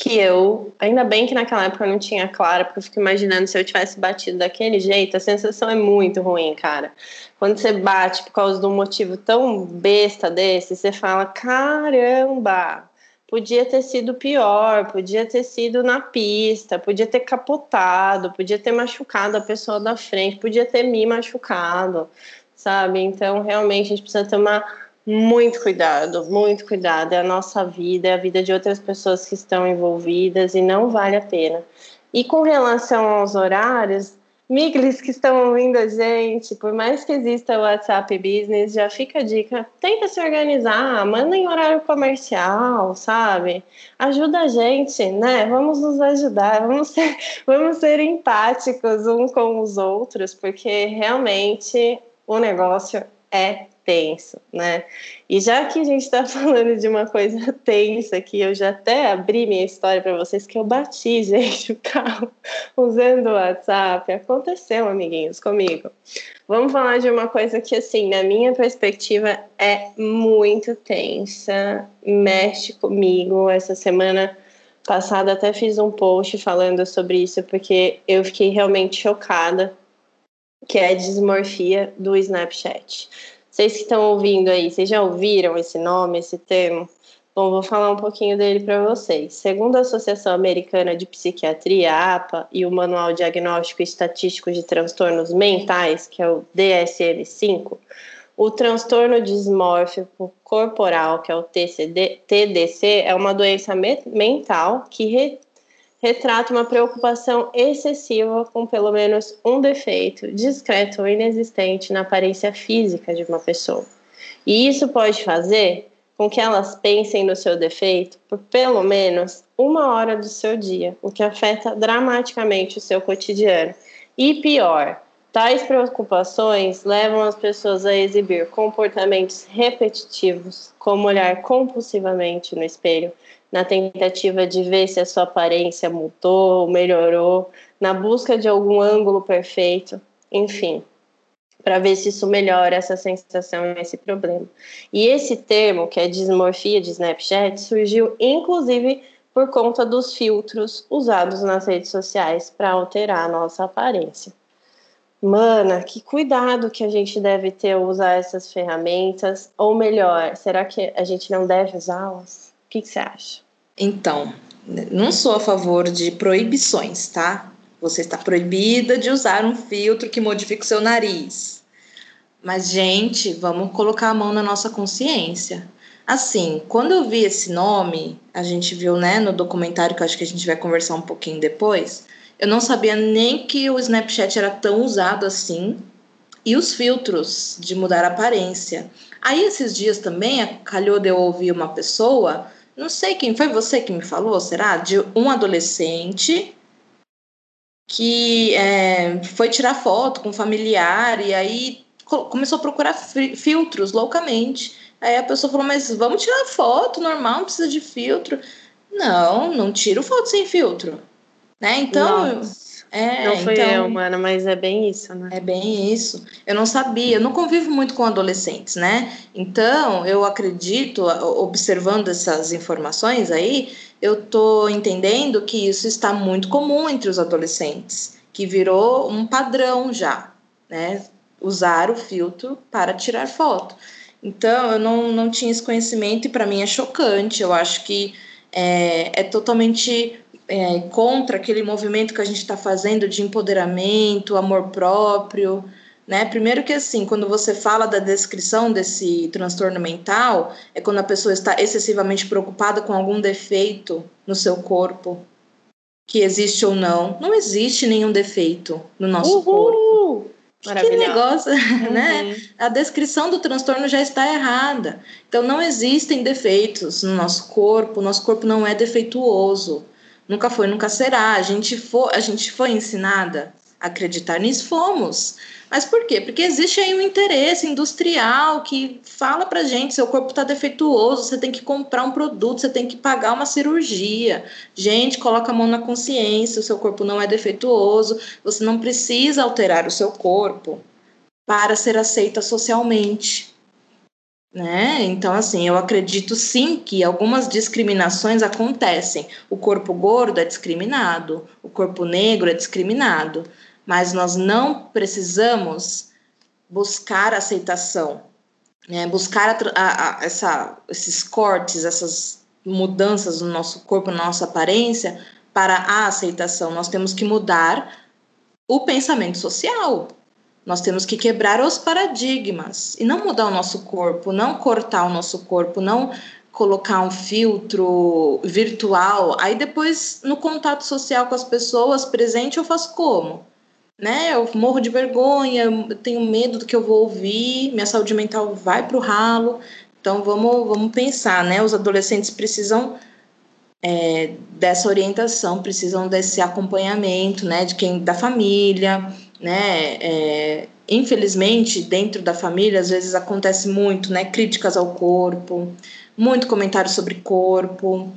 que eu, ainda bem que naquela época eu não tinha clara, porque eu fico imaginando se eu tivesse batido daquele jeito, a sensação é muito ruim, cara. Quando você bate por causa de um motivo tão besta desse, você fala, caramba, podia ter sido pior, podia ter sido na pista, podia ter capotado, podia ter machucado a pessoa da frente, podia ter me machucado, sabe? Então, realmente, a gente precisa tomar muito cuidado, muito cuidado. É a nossa vida, é a vida de outras pessoas que estão envolvidas e não vale a pena. E com relação aos horários, miglis que estão ouvindo a gente, por mais que exista o WhatsApp Business, já fica a dica, tenta se organizar, manda em horário comercial, sabe? Ajuda a gente, né? Vamos nos ajudar, vamos ser, vamos ser empáticos uns com os outros, porque realmente o negócio é tenso, né? E já que a gente está falando de uma coisa tensa, que eu já até abri minha história para vocês, que eu bati, gente, o carro usando o WhatsApp. Aconteceu, amiguinhos, comigo. Vamos falar de uma coisa que, assim, na minha perspectiva, é muito tensa, mexe comigo. Essa semana passada até fiz um post falando sobre isso, porque eu fiquei realmente chocada, que é a desmorfia do Snapchat. Vocês que estão ouvindo aí, vocês já ouviram esse nome, esse termo? Bom, vou falar um pouquinho dele para vocês. Segundo a Associação Americana de Psiquiatria, a APA, e o Manual Diagnóstico e Estatístico de Transtornos Mentais, que é o D S M cinco, o transtorno dismórfico corporal, que é o T D C, é uma doença me- mental que re- retrata uma preocupação excessiva com pelo menos um defeito, discreto ou inexistente, na aparência física de uma pessoa. E isso pode fazer com que elas pensem no seu defeito por pelo menos uma hora do seu dia, o que afeta dramaticamente o seu cotidiano. E pior, tais preocupações levam as pessoas a exibir comportamentos repetitivos, como olhar compulsivamente no espelho, na tentativa de ver se a sua aparência mudou ou melhorou, na busca de algum ângulo perfeito, enfim, para ver se isso melhora essa sensação e esse problema. E esse termo, que é dismorfia de Snapchat, surgiu inclusive por conta dos filtros usados nas redes sociais para alterar a nossa aparência. Mana, que cuidado que a gente deve ter ao usar essas ferramentas, ou melhor, será que a gente não deve usá-las? O que você acha? Então, não sou a favor de proibições, tá? Você está proibida de usar um filtro que modifica o seu nariz. Mas, gente, vamos colocar a mão na nossa consciência. Assim, quando eu vi esse nome, a gente viu, né, no documentário, que eu acho que a gente vai conversar um pouquinho depois, eu não sabia nem que o Snapchat era tão usado assim, e os filtros de mudar a aparência. Aí, esses dias também, calhou de eu ouvir uma pessoa... Não sei quem foi, você que me falou, será? De um adolescente que é, foi tirar foto com um familiar e aí começou a procurar fi- filtros loucamente. Aí a pessoa falou, mas vamos tirar foto normal, não precisa de filtro. Não, não tiro foto sem filtro. Né? Então... É, não foi então, eu, mano, mas é bem isso, né? É bem isso. Eu não sabia, eu não convivo muito com adolescentes, né? Então, eu acredito, observando essas informações aí, eu tô entendendo que isso está muito comum entre os adolescentes, que virou um padrão já, né? Usar o filtro para tirar foto. Então, eu não, não tinha esse conhecimento e para mim é chocante. Eu acho que é, é totalmente... É, contra aquele movimento que a gente está fazendo de empoderamento, amor próprio, né? Primeiro que assim, quando você fala da descrição desse transtorno mental, é quando a pessoa está excessivamente preocupada com algum defeito no seu corpo, que existe ou não. Não existe nenhum defeito no nosso Uhul! corpo. Que, que negócio, uhum. né? A descrição do transtorno já está errada. Então não existem defeitos no nosso corpo, o nosso corpo não é defeituoso. Nunca foi, nunca será. A gente, for, a gente foi ensinada a acreditar nisso, fomos. Mas por quê? Porque existe aí um interesse industrial que fala pra gente, seu corpo tá defeituoso, você tem que comprar um produto, você tem que pagar uma cirurgia. Gente, coloca a mão na consciência, o seu corpo não é defeituoso, você não precisa alterar o seu corpo para ser aceita socialmente. Né? Então, assim, eu acredito sim que algumas discriminações acontecem. O corpo gordo é discriminado, o corpo negro é discriminado, mas nós não precisamos buscar aceitação, né? Buscar a, a, a, essa, esses cortes, essas mudanças no nosso corpo, na nossa aparência, para a aceitação. Nós temos que mudar o pensamento social. Nós temos que quebrar os paradigmas e não mudar o nosso corpo, não cortar o nosso corpo, não colocar um filtro virtual. Aí depois, no contato social com as pessoas, presente, eu faço como? Né? Eu morro de vergonha, eu tenho medo do que eu vou ouvir, minha saúde mental vai para o ralo. Então, vamos, vamos pensar, né? Os adolescentes precisam... É, dessa orientação, precisam desse acompanhamento, né, de quem, da família, né, é, infelizmente, dentro da família, às vezes acontece muito, né, críticas ao corpo, muito comentário sobre corpo,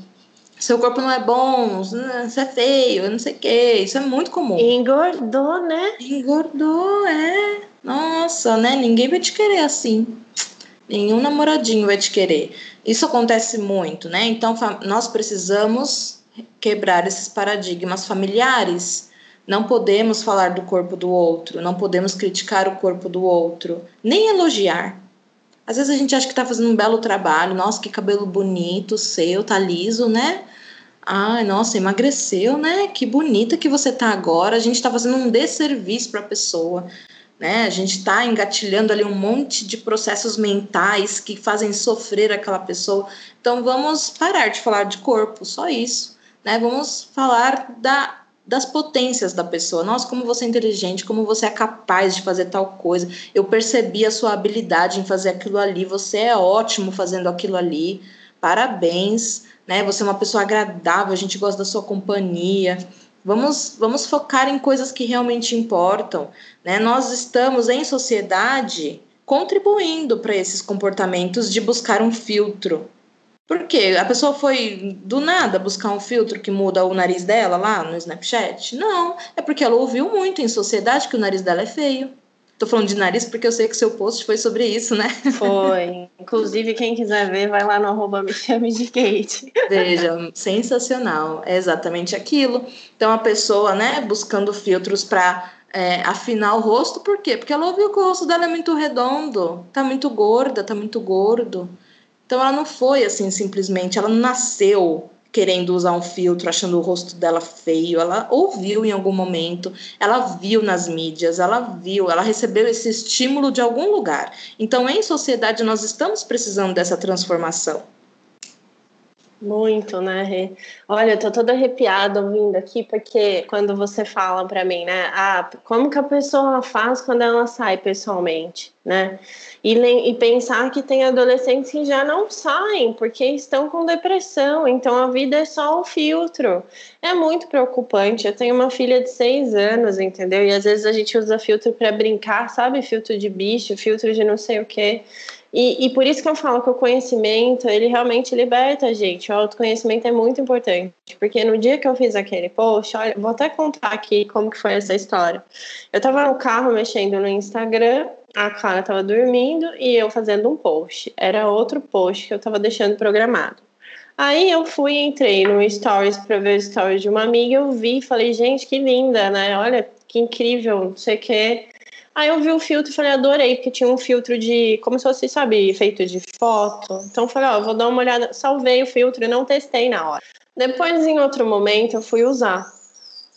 seu corpo não é bom, você é feio, eu não sei o que, isso é muito comum. Engordou, né? Engordou, é, nossa, né, ninguém vai te querer assim. Nenhum namoradinho vai te querer. Isso acontece muito, né? Então, nós precisamos quebrar esses paradigmas familiares. Não podemos falar do corpo do outro, não podemos criticar o corpo do outro, nem elogiar. Às vezes a gente acha que tá fazendo um belo trabalho. Nossa, que cabelo bonito seu, tá liso, né? Ai, nossa, emagreceu, né? Que bonita que você tá agora. A gente tá fazendo um desserviço pra pessoa. Né? A gente está engatilhando ali um monte de processos mentais que fazem sofrer aquela pessoa. Então, vamos parar de falar de corpo, só isso. Né? Vamos falar da, das potências da pessoa. Nossa, como você é inteligente, como você é capaz de fazer tal coisa. Eu percebi a sua habilidade em fazer aquilo ali. Você é ótimo fazendo aquilo ali. Parabéns. Né? Você é uma pessoa agradável, a gente gosta da sua companhia. Vamos, vamos focar em coisas que realmente importam, né? Nós estamos, em sociedade, contribuindo para esses comportamentos de buscar um filtro. Por quê? A pessoa foi, do nada, buscar um filtro que muda o nariz dela lá no Snapchat? Não, é porque ela ouviu muito em sociedade que o nariz dela é feio. Tô falando de nariz porque eu sei que seu post foi sobre isso, né? Foi. Inclusive, quem quiser ver, vai lá no arroba me chame de Kate. Veja, sensacional. É exatamente aquilo. Então, a pessoa, né, buscando filtros para é, afinar o rosto, por quê? Porque ela ouviu que o rosto dela é muito redondo, tá muito gorda, tá muito gordo. Então, ela não foi assim, simplesmente, ela não nasceu querendo usar um filtro, achando o rosto dela feio, ela ouviu em algum momento, ela viu nas mídias, ela viu, ela recebeu esse estímulo de algum lugar. Então, em sociedade, nós estamos precisando dessa transformação. Muito, né, Rê? Olha, eu tô toda arrepiada ouvindo aqui, porque quando você fala pra mim, né, ah, como que a pessoa faz quando ela sai pessoalmente, né? E, e pensar que tem adolescentes que já não saem, porque estão com depressão, então a vida é só um filtro. É muito preocupante. Eu tenho uma filha de seis anos, entendeu? E às vezes a gente usa filtro pra brincar, sabe? Filtro de bicho, filtro de não sei o quê. E, e por isso que eu falo que o conhecimento, ele realmente liberta a gente. O autoconhecimento é muito importante, porque no dia que eu fiz aquele post, olha, vou até contar aqui como que foi essa história. Eu tava no carro mexendo no Instagram, a Clara tava dormindo e eu fazendo um post. Era outro post que eu tava deixando programado. Aí eu fui, entrei no Stories para ver o Stories de uma amiga, eu vi e falei, gente, que linda, né? Olha, que incrível, não sei o quê. Aí eu vi o filtro e falei, adorei, porque tinha um filtro de, como se fosse, sabe, feito de foto. Então eu falei, ó, oh, vou dar uma olhada, salvei o filtro e não testei na hora. Depois, em outro momento, eu fui usar.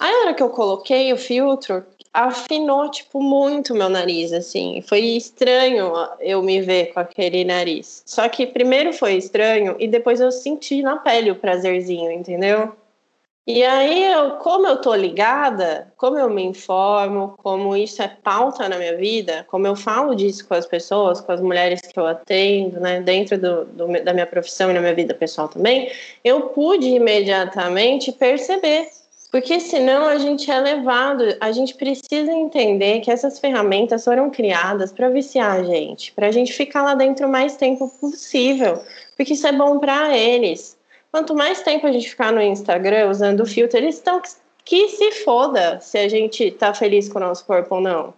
Aí a hora que eu coloquei o filtro, afinou, tipo, muito meu nariz, assim. Foi estranho eu me ver com aquele nariz. Só que primeiro foi estranho e depois eu senti na pele o prazerzinho, entendeu? E aí, eu, como eu tô ligada, como eu me informo, como isso é pauta na minha vida, como eu falo disso com as pessoas, com as mulheres que eu atendo, né, dentro do, do, da minha profissão e na minha vida pessoal também, eu pude imediatamente perceber. Porque senão a gente é levado, a gente precisa entender que essas ferramentas foram criadas para viciar a gente, para a gente ficar lá dentro o mais tempo possível, porque isso é bom para eles. Quanto mais tempo a gente ficar no Instagram usando o filtro, eles estão que se foda se a gente tá feliz com o nosso corpo ou não.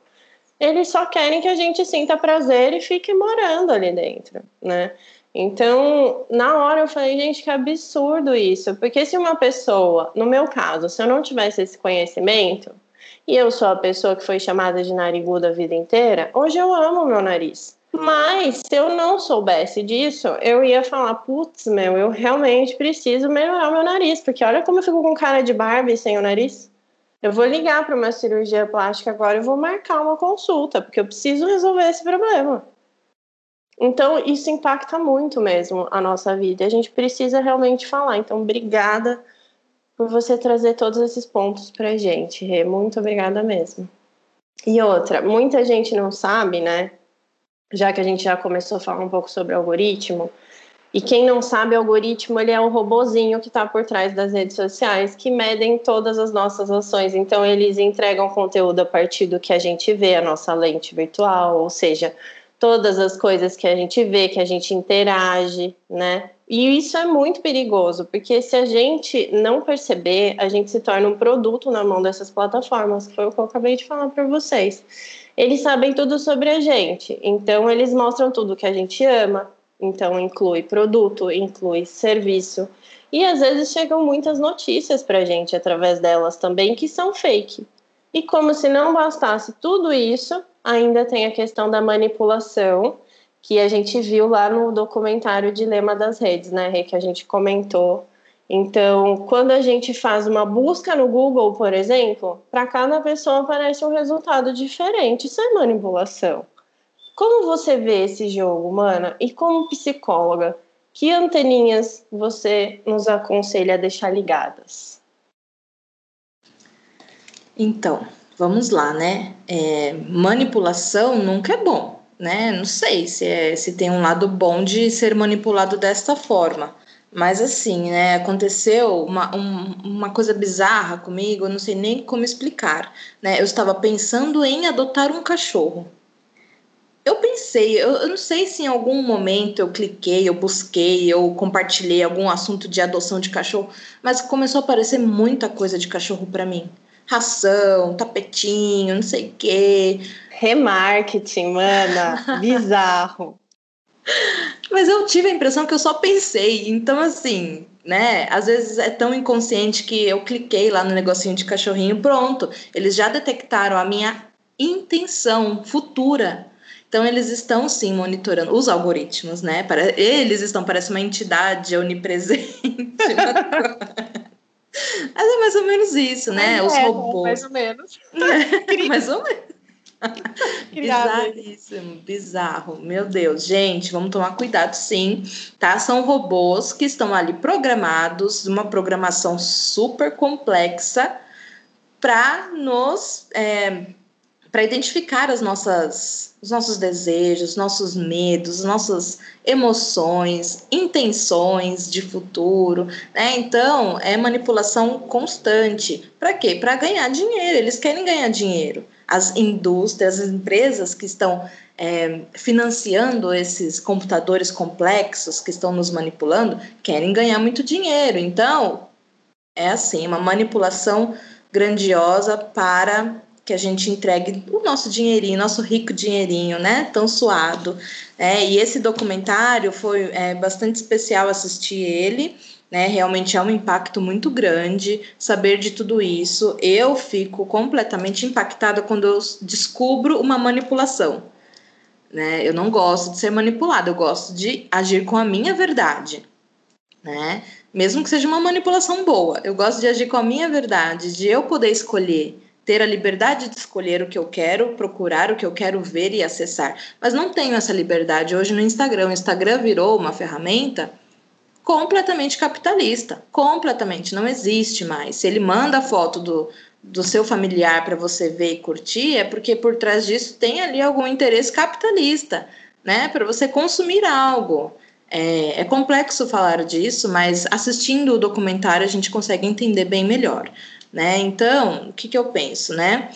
eles só querem que a gente sinta prazer e fique morando ali dentro, né? Então, na hora eu falei, gente, que absurdo isso. Porque se uma pessoa, no meu caso, se eu não tivesse esse conhecimento, e eu sou a pessoa que foi chamada de nariguda a vida inteira, hoje eu amo o meu nariz. Mas, se eu não soubesse disso, eu ia falar, putz, meu, eu realmente preciso melhorar o meu nariz. Porque olha como eu fico com cara de Barbie sem o nariz. Eu vou ligar para uma cirurgia plástica agora e vou marcar uma consulta, porque eu preciso resolver esse problema. Então, isso impacta muito mesmo a nossa vida. A gente precisa realmente falar. Então, obrigada por você trazer todos esses pontos pra gente, Rê. Muito obrigada mesmo. E outra, muita gente não sabe, né? Já que a gente já começou a falar um pouco sobre algoritmo. E quem não sabe, o algoritmo, ele é um robozinho que está por trás das redes sociais, que medem todas as nossas ações. Então, eles entregam conteúdo a partir do que a gente vê, a nossa lente virtual, ou seja, todas as coisas que a gente vê, que a gente interage, né? E isso é muito perigoso, porque se a gente não perceber, a gente se torna um produto na mão dessas plataformas, que foi o que eu acabei de falar para vocês. Eles sabem tudo sobre a gente, então eles mostram tudo que a gente ama, então inclui produto, inclui serviço. E às vezes chegam muitas notícias para a gente através delas também, que são fake. E como se não bastasse tudo isso, ainda tem a questão da manipulação, que a gente viu lá no documentário Dilema das Redes, né, Rê, que a gente comentou. Então, quando a gente faz uma busca no Google, por exemplo, para cada pessoa aparece um resultado diferente. Isso é manipulação. Como você vê esse jogo, mana? E como psicóloga, que anteninhas você nos aconselha a deixar ligadas? Então, vamos lá, né? É, manipulação nunca é bom, né? Não sei se, é, se tem um lado bom de ser manipulado desta forma. Mas assim, né? Aconteceu uma, um, uma coisa bizarra comigo, eu não sei nem como explicar, né? Eu estava pensando em adotar um cachorro. Eu pensei, eu, eu não sei se em algum momento eu cliquei, eu busquei, eu compartilhei algum assunto de adoção de cachorro, mas começou a aparecer muita coisa de cachorro para mim. Ração, tapetinho, não sei o quê. Remarketing, mana, bizarro. Mas eu tive a impressão que eu só pensei, então assim, né, às vezes é tão inconsciente que eu cliquei lá no negocinho de cachorrinho, pronto, eles já detectaram a minha intenção futura. Então, eles estão, sim, monitorando os algoritmos, né? Para, eles estão, parece uma entidade onipresente. Mas é mais ou menos isso, né? É, os robôs. Mais ou menos. mais ou menos. Bizarríssimo, bizarro. Meu Deus, gente, vamos tomar cuidado, sim, tá? São robôs que estão ali programados, uma programação super complexa para nos... É, para identificar as nossas, os nossos desejos, nossos medos, nossas emoções, intenções de futuro, né? Então, é manipulação constante. Para quê? Para ganhar dinheiro. Eles querem ganhar dinheiro. As indústrias, as empresas que estão é, financiando esses computadores complexos que estão nos manipulando, querem ganhar muito dinheiro. Então, é assim, uma manipulação grandiosa para... que a gente entregue o nosso dinheirinho, nosso rico dinheirinho, né, tão suado. É, e esse documentário foi é, bastante especial assistir ele, né, realmente é um impacto muito grande saber de tudo isso. Eu fico completamente impactada quando eu descubro uma manipulação, né, eu não gosto de ser manipulada, eu gosto de agir com a minha verdade, né, mesmo que seja uma manipulação boa, eu gosto de agir com a minha verdade, de eu poder escolher, ter a liberdade de escolher o que eu quero, procurar o que eu quero ver e acessar. Mas não tenho essa liberdade hoje no Instagram. O Instagram virou uma ferramenta completamente capitalista. Completamente, não existe mais. Se ele manda a foto do, do seu familiar para você ver e curtir, é porque por trás disso tem ali algum interesse capitalista, né? Para você consumir algo. É, é complexo falar disso, mas assistindo o documentário a gente consegue entender bem melhor. Né? Então, o que, que eu penso, né?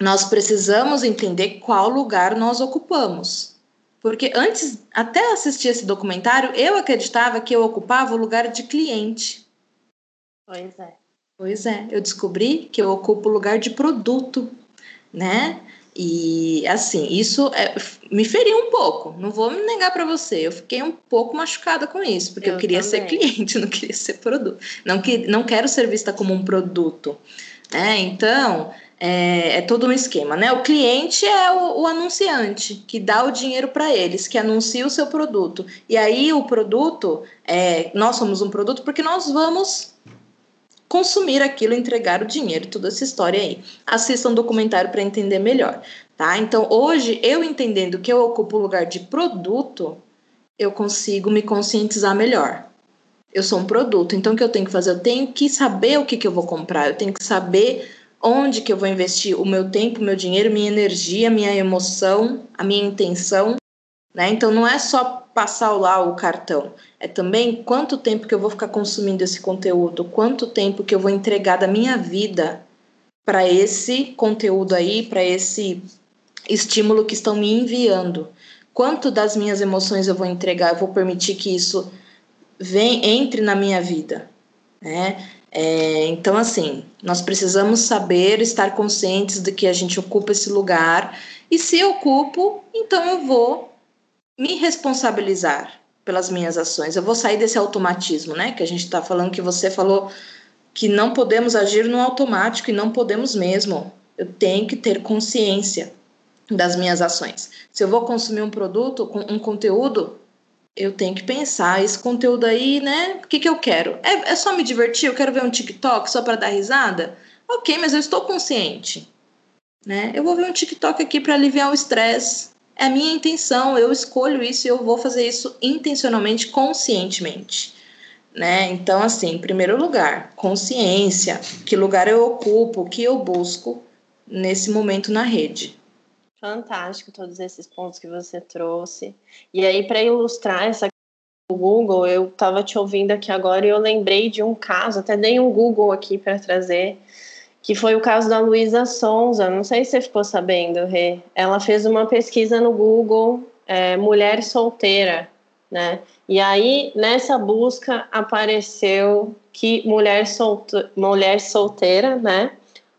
Nós precisamos entender qual lugar nós ocupamos. Porque antes, até assistir esse documentário, eu acreditava que eu ocupava o lugar de cliente. Pois é. Pois é, eu descobri que eu ocupo o lugar de produto, né? E, assim, isso é, me feriu um pouco, não vou me negar para você, eu fiquei um pouco machucada com isso, porque eu, eu queria também. Ser cliente, não queria ser produto, não, que, não quero ser vista como um produto, né? Então, é, é todo um esquema, né? O cliente é o, o anunciante, que dá o dinheiro para eles, que anuncia o seu produto, e aí o produto, é, nós somos um produto porque nós vamos... consumir aquilo, entregar o dinheiro, toda essa história aí. Assista um documentário para entender melhor, tá? Então, hoje, eu entendendo que eu ocupo o lugar de produto, eu consigo me conscientizar melhor. Eu sou um produto, então o que eu tenho que fazer? Eu tenho que saber o que, que eu vou comprar, eu tenho que saber onde que eu vou investir o meu tempo, o meu dinheiro, minha energia, minha emoção, a minha intenção, né? Então, não é só... passar lá o cartão, é também quanto tempo que eu vou ficar consumindo esse conteúdo, quanto tempo que eu vou entregar da minha vida para esse conteúdo aí, para esse estímulo que estão me enviando, quanto das minhas emoções eu vou entregar, eu vou permitir que isso vem, entre na minha vida, né? É, então, assim, nós precisamos saber, estar conscientes de que a gente ocupa esse lugar, e se eu ocupo, então eu vou me responsabilizar pelas minhas ações. Eu vou sair desse automatismo, né? Que a gente está falando, que você falou que não podemos agir no automático, e não podemos mesmo. Eu tenho que ter consciência das minhas ações. Se eu vou consumir um produto, um conteúdo, eu tenho que pensar, esse conteúdo aí, né? O que, que eu quero? É, é só me divertir? Eu quero ver um TikTok só para dar risada? Ok, mas eu estou consciente, né? Eu vou ver um TikTok aqui para aliviar o estresse. É a minha intenção, eu escolho isso e eu vou fazer isso intencionalmente, conscientemente, né? Então, assim, em primeiro lugar, consciência, que lugar eu ocupo, o que eu busco nesse momento na rede. Fantástico todos esses pontos que você trouxe. E aí, para ilustrar essa do Google, eu estava te ouvindo aqui agora e eu lembrei de um caso, até dei um Google aqui para trazer, que foi o caso da Luísa Sonza, não sei se você ficou sabendo, Rê. Ela fez uma pesquisa no Google, é, mulher solteira, né? E aí, nessa busca, apareceu que mulher, solte... mulher solteira, né?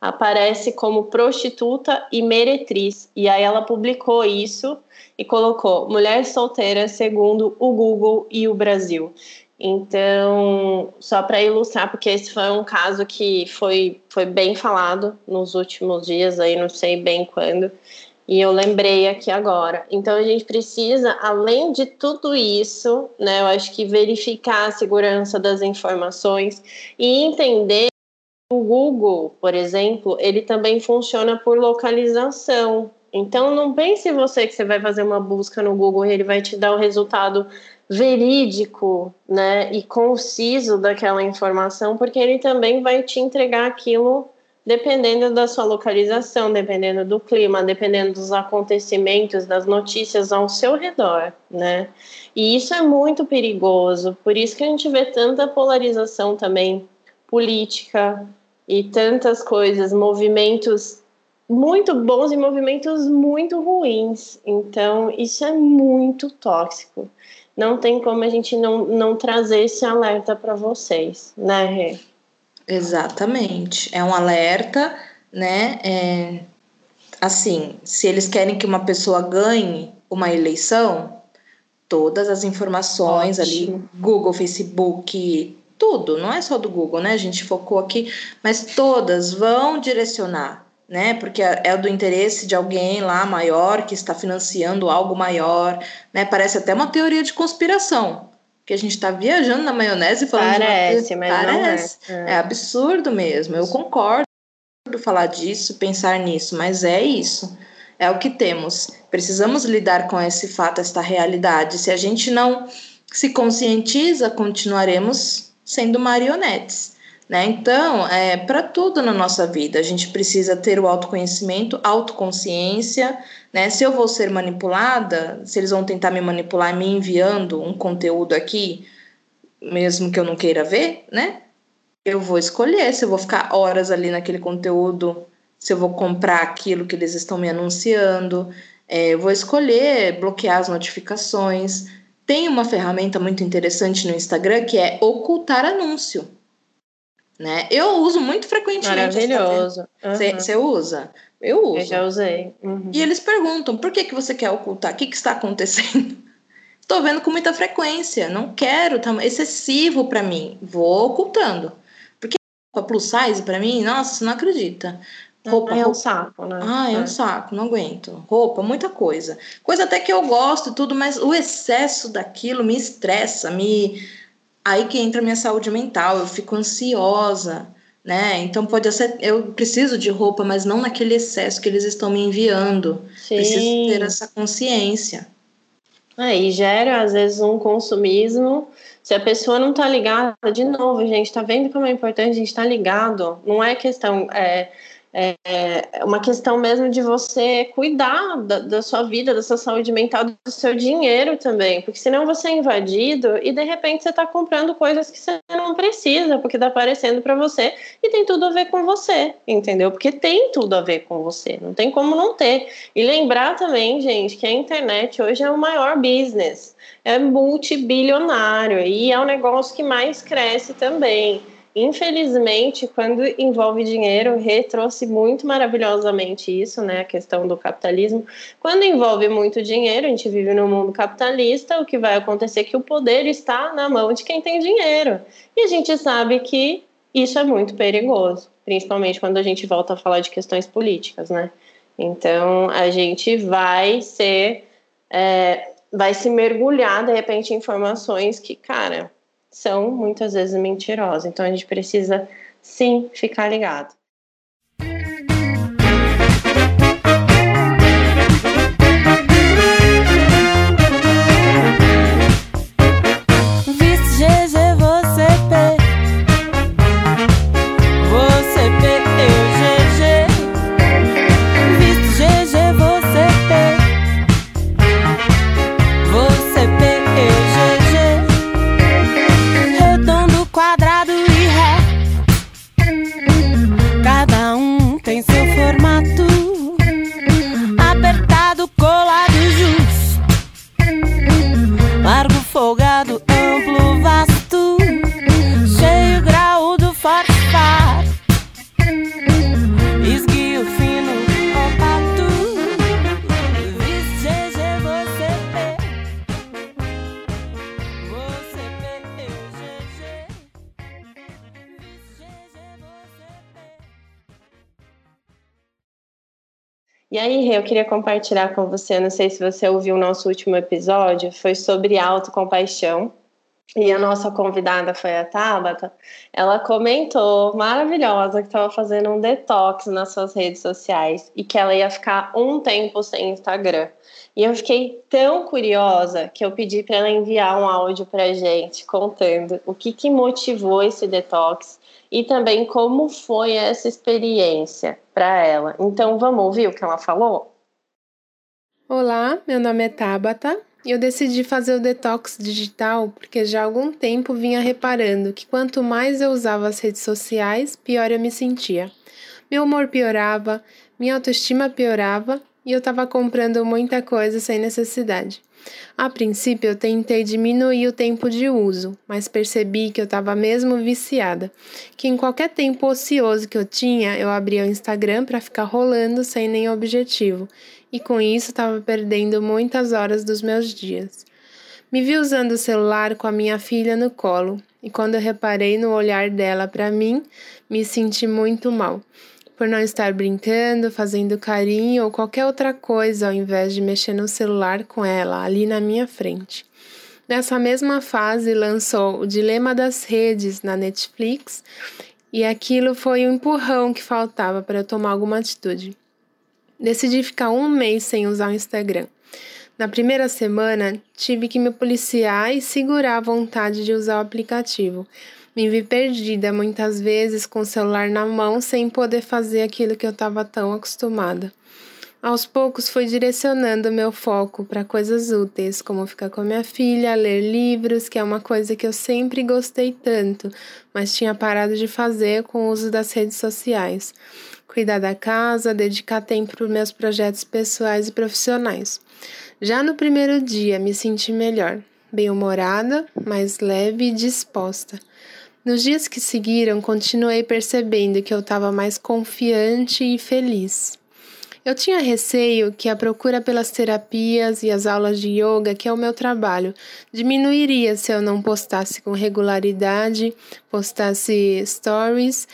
Aparece como prostituta e meretriz. E aí ela publicou isso e colocou mulher solteira segundo o Google e o Brasil. Então, só para ilustrar, porque esse foi um caso que foi, foi bem falado nos últimos dias, aí não sei bem quando, e eu lembrei aqui agora. Então, a gente precisa, além de tudo isso, né, eu acho que verificar a segurança das informações e entender que o Google, por exemplo, ele também funciona por localização. Então, não pense você que você vai fazer uma busca no Google e ele vai te dar o resultado verídico, né, e conciso daquela informação, porque ele também vai te entregar aquilo dependendo da sua localização, dependendo do clima, dependendo dos acontecimentos, das notícias ao seu redor, né? E isso é muito perigoso, por isso que a gente vê tanta polarização também política e tantas coisas, movimentos muito bons e movimentos muito ruins. Então, isso é muito tóxico. Não tem como a gente não, não trazer esse alerta para vocês, né, Rê? Exatamente. É um alerta, né? É, assim, se eles querem que uma pessoa ganhe uma eleição, todas as informações Ótimo. ali, Google, Facebook, tudo, não é só do Google, né? A gente focou aqui, mas todas vão direcionar, né? Porque é do interesse de alguém lá maior, que está financiando algo maior, né? Parece até uma teoria de conspiração, que a gente está viajando na maionese, falando parece, de uma... mas parece, não é. É absurdo mesmo. Eu concordo falar disso, pensar nisso, mas é isso, é o que temos. Precisamos lidar com esse fato, esta realidade. Se a gente não se conscientiza, continuaremos sendo marionetes, né? Então, é, para tudo na nossa vida, a gente precisa ter o autoconhecimento, autoconsciência, né? Se eu vou ser manipulada, se eles vão tentar me manipular me enviando um conteúdo aqui, mesmo que eu não queira ver, né? Eu vou escolher se eu vou ficar horas ali naquele conteúdo, se eu vou comprar aquilo que eles estão me anunciando, é, eu vou escolher bloquear as notificações. Tem uma ferramenta muito interessante no Instagram que é ocultar anúncio. né? Eu uso muito frequentemente. Maravilhoso. Você uhum. usa? Eu uso. Eu já usei. Uhum. E eles perguntam, por que, que você quer ocultar? O que, que está acontecendo? Estou vendo com muita frequência. Não quero, tá excessivo para mim. Vou ocultando. Porque a plus size para mim, nossa, você não acredita. Roupa, ah, é um roupa. saco, né? Ah, é um saco, não aguento. Roupa, muita coisa. Coisa até que eu gosto e tudo, mas o excesso daquilo me estressa, me... Aí que entra a minha saúde mental, eu fico ansiosa, né? Então pode ser, eu preciso de roupa, mas não naquele excesso que eles estão me enviando. Sim. Preciso ter essa consciência. Aí gera, às vezes, um consumismo. Se a pessoa não tá ligada, de novo, gente, tá vendo como é importante a gente tá ligado? Não é questão... É... É uma questão mesmo de você cuidar da, da sua vida, da sua saúde mental, do seu dinheiro também, porque senão você é invadido e de repente você está comprando coisas que você não precisa, porque está aparecendo para você e tem tudo a ver com você, entendeu? Porque tem tudo a ver com você, não tem como não ter. E lembrar também, gente, que a internet hoje é o maior business, é multibilionário e é o negócio que mais cresce também. Infelizmente, quando envolve dinheiro, Rê trouxe muito maravilhosamente isso, né, a questão do capitalismo. Quando envolve muito dinheiro, a gente vive num mundo capitalista, o que vai acontecer é que o poder está na mão de quem tem dinheiro. E a gente sabe que isso é muito perigoso, principalmente quando a gente volta a falar de questões políticas, né? Então, a gente vai ser... É, vai se mergulhar, de repente, em informações que, cara... são muitas vezes mentirosas, então a gente precisa sim ficar ligado. E aí, Rê, eu queria compartilhar com você, não sei se você ouviu o nosso último episódio, foi sobre autocompaixão, e a nossa convidada foi a Tabata, ela comentou, maravilhosa, que estava fazendo um detox nas suas redes sociais, e que ela ia ficar um tempo sem Instagram. E eu fiquei tão curiosa que eu pedi para ela enviar um áudio para a gente, contando o que, que motivou esse detox, e também como foi essa experiência para ela. Então, vamos ouvir o que ela falou? Olá, meu nome é Tabata e eu decidi fazer o detox digital porque já há algum tempo vinha reparando que quanto mais eu usava as redes sociais, pior eu me sentia. Meu humor piorava, minha autoestima piorava e eu estava comprando muita coisa sem necessidade. A princípio, eu tentei diminuir o tempo de uso, mas percebi que eu estava mesmo viciada, que em qualquer tempo ocioso que eu tinha, eu abria o Instagram para ficar rolando sem nenhum objetivo, e com isso estava perdendo muitas horas dos meus dias. Me vi usando o celular com a minha filha no colo, e quando eu reparei no olhar dela para mim, me senti muito mal, por não estar brincando, fazendo carinho ou qualquer outra coisa ao invés de mexer no celular com ela, ali na minha frente. Nessa mesma fase lançou o Dilema das Redes na Netflix e aquilo foi o empurrão que faltava para eu tomar alguma atitude. Decidi ficar um mês sem usar o Instagram. Na primeira semana, tive que me policiar e segurar a vontade de usar o aplicativo. Me vi perdida muitas vezes com o celular na mão sem poder fazer aquilo que eu estava tão acostumada. Aos poucos fui direcionando meu foco para coisas úteis, como ficar com a minha filha, ler livros, que é uma coisa que eu sempre gostei tanto, mas tinha parado de fazer com o uso das redes sociais. Cuidar da casa, dedicar tempo para os meus projetos pessoais e profissionais. Já no primeiro dia me senti melhor, bem-humorada, mais leve e disposta. Nos dias que seguiram, continuei percebendo que eu estava mais confiante e feliz. Eu tinha receio que a procura pelas terapias e as aulas de yoga, que é o meu trabalho, diminuiria se eu não postasse com regularidade, postasse stories,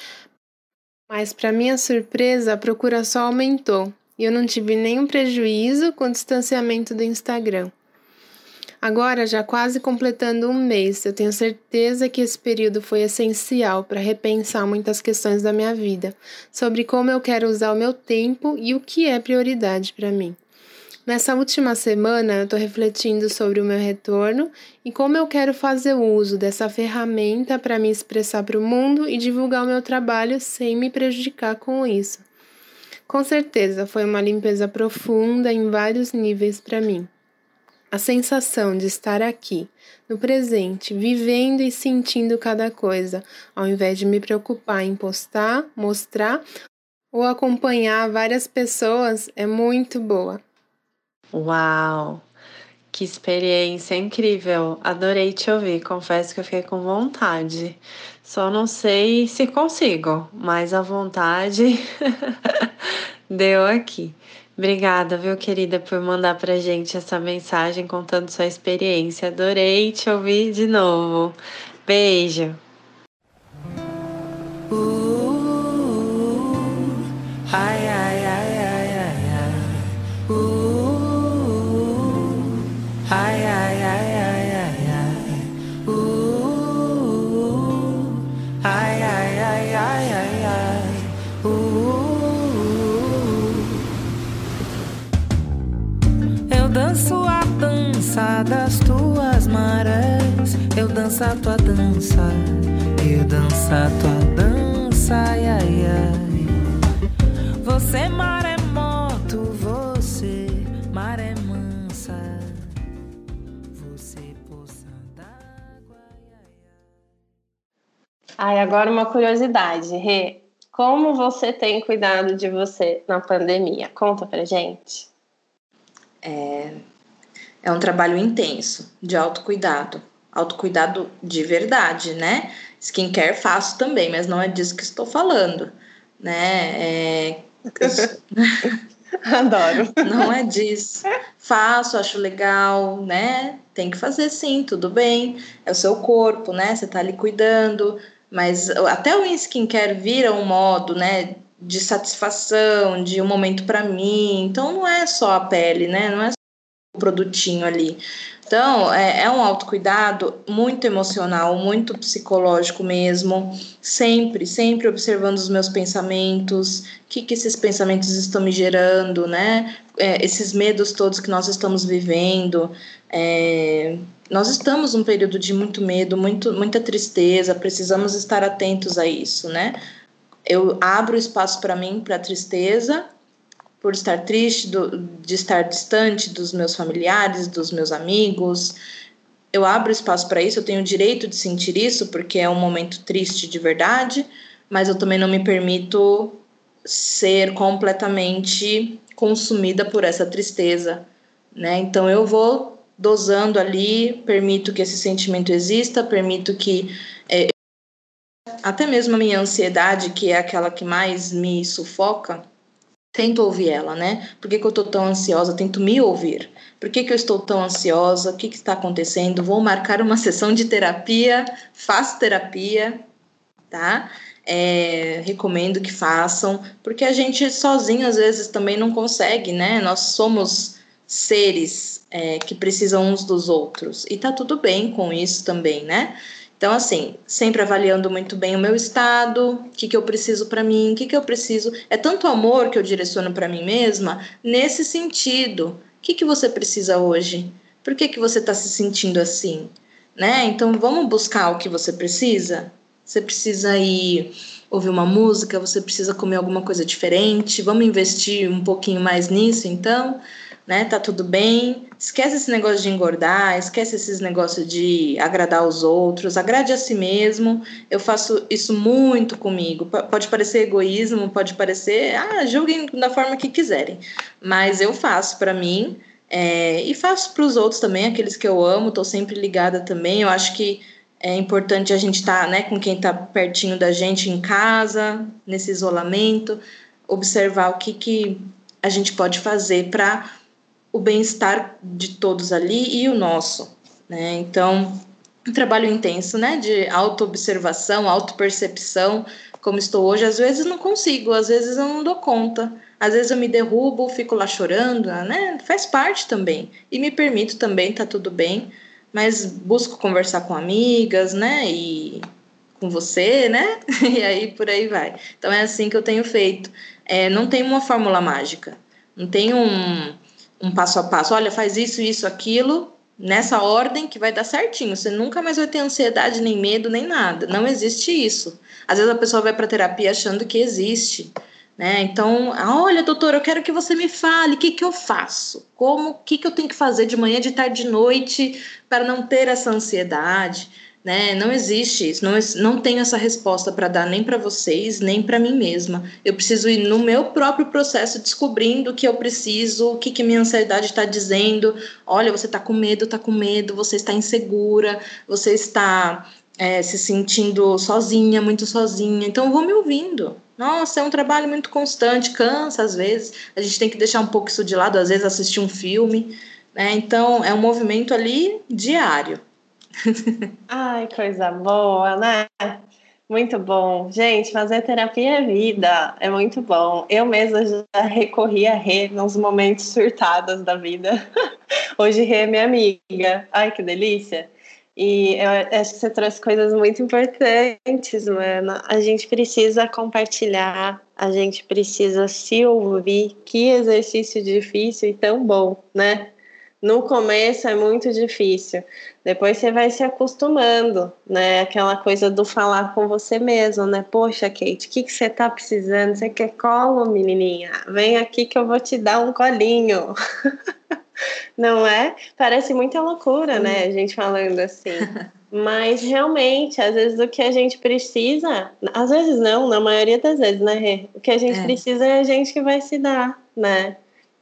mas para minha surpresa a procura só aumentou e eu não tive nenhum prejuízo com o distanciamento do Instagram. Agora, já quase completando um mês, eu tenho certeza que esse período foi essencial para repensar muitas questões da minha vida, sobre como eu quero usar o meu tempo e o que é prioridade para mim. Nessa última semana, eu estou refletindo sobre o meu retorno e como eu quero fazer uso dessa ferramenta para me expressar para o mundo e divulgar o meu trabalho sem me prejudicar com isso. Com certeza, foi uma limpeza profunda em vários níveis para mim. A sensação de estar aqui, no presente, vivendo e sentindo cada coisa, ao invés de me preocupar em postar, mostrar ou acompanhar várias pessoas, é muito boa. Uau! Que experiência incrível! Adorei te ouvir, confesso que eu fiquei com vontade. Só não sei se consigo, mas a vontade deu aqui. Obrigada, viu, querida, por mandar pra gente essa mensagem contando sua experiência. Adorei te ouvir de novo. Beijo. Uh, ai, ai, ai, ai, ai, ai. Uh, ai, ai, ai, ai, ai, ai. Uh, ai, ai, ai, ai, ai, ai. Uh. Danço a dança das tuas marés, eu danço a tua dança, eu danço a tua dança, ai, ai, ai. Você maremoto, você maré mansa, você poça d'água, ai, ai. Ai, agora uma curiosidade, Rê. Como você tem cuidado de você na pandemia? Conta pra gente. É, é um trabalho intenso, de autocuidado, autocuidado de verdade, né? Skincare faço também, mas não é disso que estou falando, né? É... Adoro. Não é disso. Faço, acho legal, né? Tem que fazer sim, tudo bem. É o seu corpo, né? Você tá ali cuidando, mas até o skincare vira um modo, né? De satisfação, de um momento para mim. Então, não é só a pele, né? Não é só o produtinho ali. Então, é, é um autocuidado muito emocional, muito psicológico mesmo. Sempre, sempre observando os meus pensamentos. O que, que esses pensamentos estão me gerando, né? É, esses medos todos que nós estamos vivendo. É, nós estamos num período de muito medo, muito, muita tristeza. Precisamos estar atentos a isso, né? Eu abro espaço para mim, para tristeza, por estar triste, do, de estar distante dos meus familiares, dos meus amigos. Eu abro espaço para isso, eu tenho o direito de sentir isso, porque é um momento triste de verdade, mas eu também não me permito ser completamente consumida por essa tristeza, né? Então eu vou dosando ali, permito que esse sentimento exista, permito que... É, até mesmo a minha ansiedade, que é aquela que mais me sufoca, tento ouvir ela, né? Por que que eu estou tão ansiosa? Tento me ouvir. Por que que eu estou tão ansiosa? O que que está acontecendo? Vou marcar uma sessão de terapia, faço terapia, tá? É, recomendo que façam, porque a gente sozinho, às vezes, também não consegue, né? Nós somos seres é, que precisam uns dos outros. E tá tudo bem com isso também, né? Então, assim, sempre avaliando muito bem o meu estado, o que, que eu preciso para mim, o que, que eu preciso... É tanto amor que eu direciono para mim mesma nesse sentido. O que, que você precisa hoje? Por que, que você está se sentindo assim? Né? Então, vamos buscar o que você precisa? Você precisa ir ouvir uma música, você precisa comer alguma coisa diferente, vamos investir um pouquinho mais nisso, então... Né, tá tudo bem, esquece esse negócio de engordar, esquece esses negócios de agradar os outros, agrade a si mesmo. Eu faço isso muito comigo, P- pode parecer egoísmo, pode parecer, ah, julguem da forma que quiserem, mas eu faço pra mim é, e faço pros outros também, aqueles que eu amo, tô sempre ligada também. Eu acho que É importante a gente estar, né, com quem está pertinho da gente em casa, nesse isolamento, observar o que, que a gente pode fazer para o bem-estar de todos ali e o nosso, né? Então, um trabalho intenso, né, de auto-observação, auto-percepção, como estou hoje. Às vezes não consigo, às vezes eu não dou conta, às vezes eu me derrubo, fico lá chorando, né? Faz parte também. E me permito também, tá tudo bem. Mas busco conversar com amigas, né, e com você, né, e aí por aí vai. Então é assim que eu tenho feito. É, não tem uma fórmula mágica, não tem um, um passo a passo, olha, faz isso, isso, aquilo, nessa ordem que vai dar certinho, você nunca mais vai ter ansiedade, nem medo, nem nada, não existe isso. Às vezes a pessoa vai para terapia achando que existe, né, então, olha, doutora, eu quero que você me fale, o que que eu faço? Como, o que que eu tenho que fazer de manhã, de tarde, de noite, para não ter essa ansiedade, né? Não existe isso, não, não tenho essa resposta para dar nem para vocês, nem para mim mesma. Eu preciso ir no meu próprio processo, descobrindo o que eu preciso, o que que minha ansiedade está dizendo, olha, você está com medo, está com medo, você está insegura, você está... É, se sentindo sozinha, muito sozinha, então eu vou me ouvindo. Nossa, é um trabalho muito constante, cansa às vezes, a gente tem que deixar um pouco isso de lado, às vezes assistir um filme, né? Então é um movimento ali diário. Ai, coisa boa, né? Muito bom. Gente, fazer terapia é vida, é muito bom. Eu mesma já recorri a Rê nos momentos surtados da vida. Hoje Rê é minha amiga, ai que delícia. E eu acho que você trouxe coisas muito importantes, Luana. A gente precisa compartilhar, a gente precisa se ouvir. Que exercício difícil e tão bom, né? No começo é muito difícil. Depois você vai se acostumando, né? Aquela coisa do falar com você mesmo, né? Poxa, Kate, o que, que você tá precisando? Você quer colo, menininha? Vem aqui que eu vou te dar um colinho. Não é? Parece muita loucura, né? A gente falando assim. Mas, realmente, às vezes o que a gente precisa... Às vezes não, na maioria das vezes, né, Rê? O que a gente é. precisa é a gente que vai se dar, né?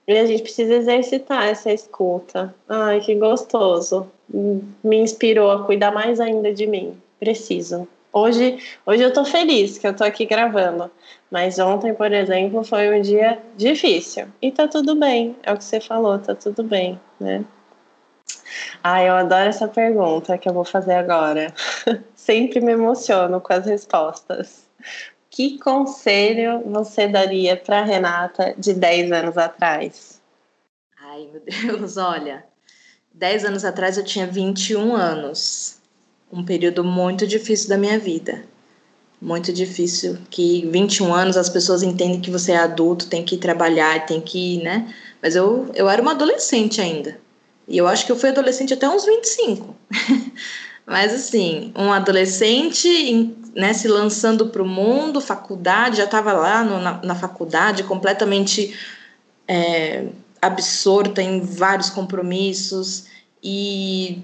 E a gente precisa exercitar essa escuta. Ai, que gostoso. Me inspirou a cuidar mais ainda de mim. Preciso. Hoje, hoje eu tô feliz que eu tô aqui gravando. Mas ontem, por exemplo, foi um dia difícil. E tá tudo bem, é o que você falou, tá tudo bem, né? Ah, eu adoro essa pergunta que eu vou fazer agora. Sempre me emociono com as respostas. Que conselho você daria pra Renata de dez anos atrás? Ai, meu Deus, olha. dez anos atrás eu tinha vinte e um anos. Um período muito difícil da minha vida. Muito difícil, que vinte e um anos as pessoas entendem que você é adulto, tem que trabalhar, tem que, né? Mas eu, eu era uma adolescente ainda. E eu acho que eu fui adolescente até uns vinte e cinco. Mas assim, um adolescente, né, se lançando para o mundo, faculdade, já estava lá no, na, na faculdade, completamente é, absorta em vários compromissos. E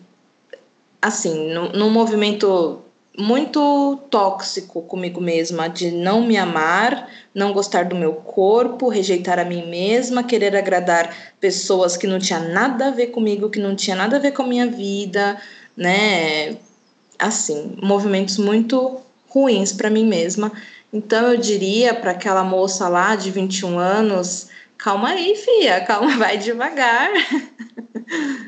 assim, num, num movimento... muito tóxico comigo mesma, de não me amar, não gostar do meu corpo, rejeitar a mim mesma, querer agradar pessoas que não tinha nada a ver comigo, que não tinha nada a ver com a minha vida, né? Assim, movimentos muito ruins para mim mesma. Então eu diria para aquela moça lá de vinte e um anos, calma aí, fia, calma, vai devagar.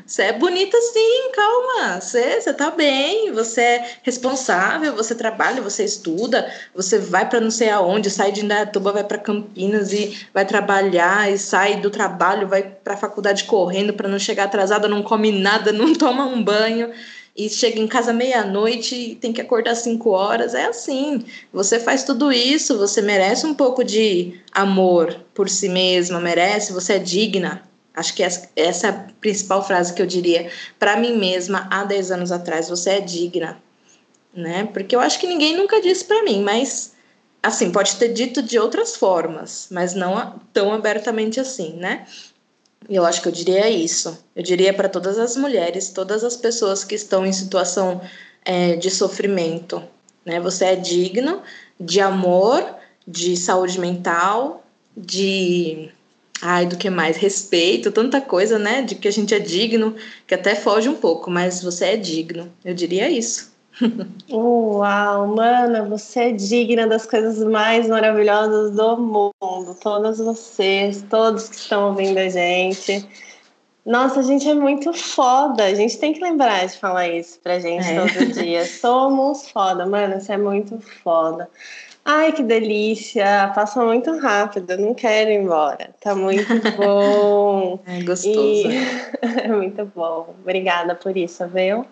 Você é bonita sim, calma, você, você tá bem, você é responsável, você trabalha, você estuda, você vai para não sei aonde, sai de Indaiatuba, vai para Campinas e vai trabalhar, e sai do trabalho, vai para a faculdade correndo para não chegar atrasada, não come nada, não toma um banho, e chega em casa meia-noite e tem que acordar às cinco horas, é assim, você faz tudo isso, você merece um pouco de amor por si mesma, merece, você é digna. Acho que essa, essa é a principal frase que eu diria para mim mesma há dez anos atrás. Você é digna, né? Porque eu acho que ninguém nunca disse para mim, mas, assim, pode ter dito de outras formas, mas não tão abertamente assim, né? Eu acho que eu diria isso. Eu diria para todas as mulheres, todas as pessoas que estão em situação é, de sofrimento, né? Você é digno de amor, de saúde mental, de... Ai, do que mais? Respeito, tanta coisa, né? De que a gente é digno, que até foge um pouco, mas você é digno. Eu diria isso. Uau, mana, você é digna das coisas mais maravilhosas do mundo. Todas vocês, todos que estão ouvindo a gente. Nossa, a gente é muito foda. A gente tem que lembrar de falar isso pra gente é. todo dia. Somos foda, mana, você é muito foda. Ai, que delícia, passa muito rápido, eu não quero ir embora, tá muito bom. É gostoso. E... é muito bom, obrigada por isso, viu?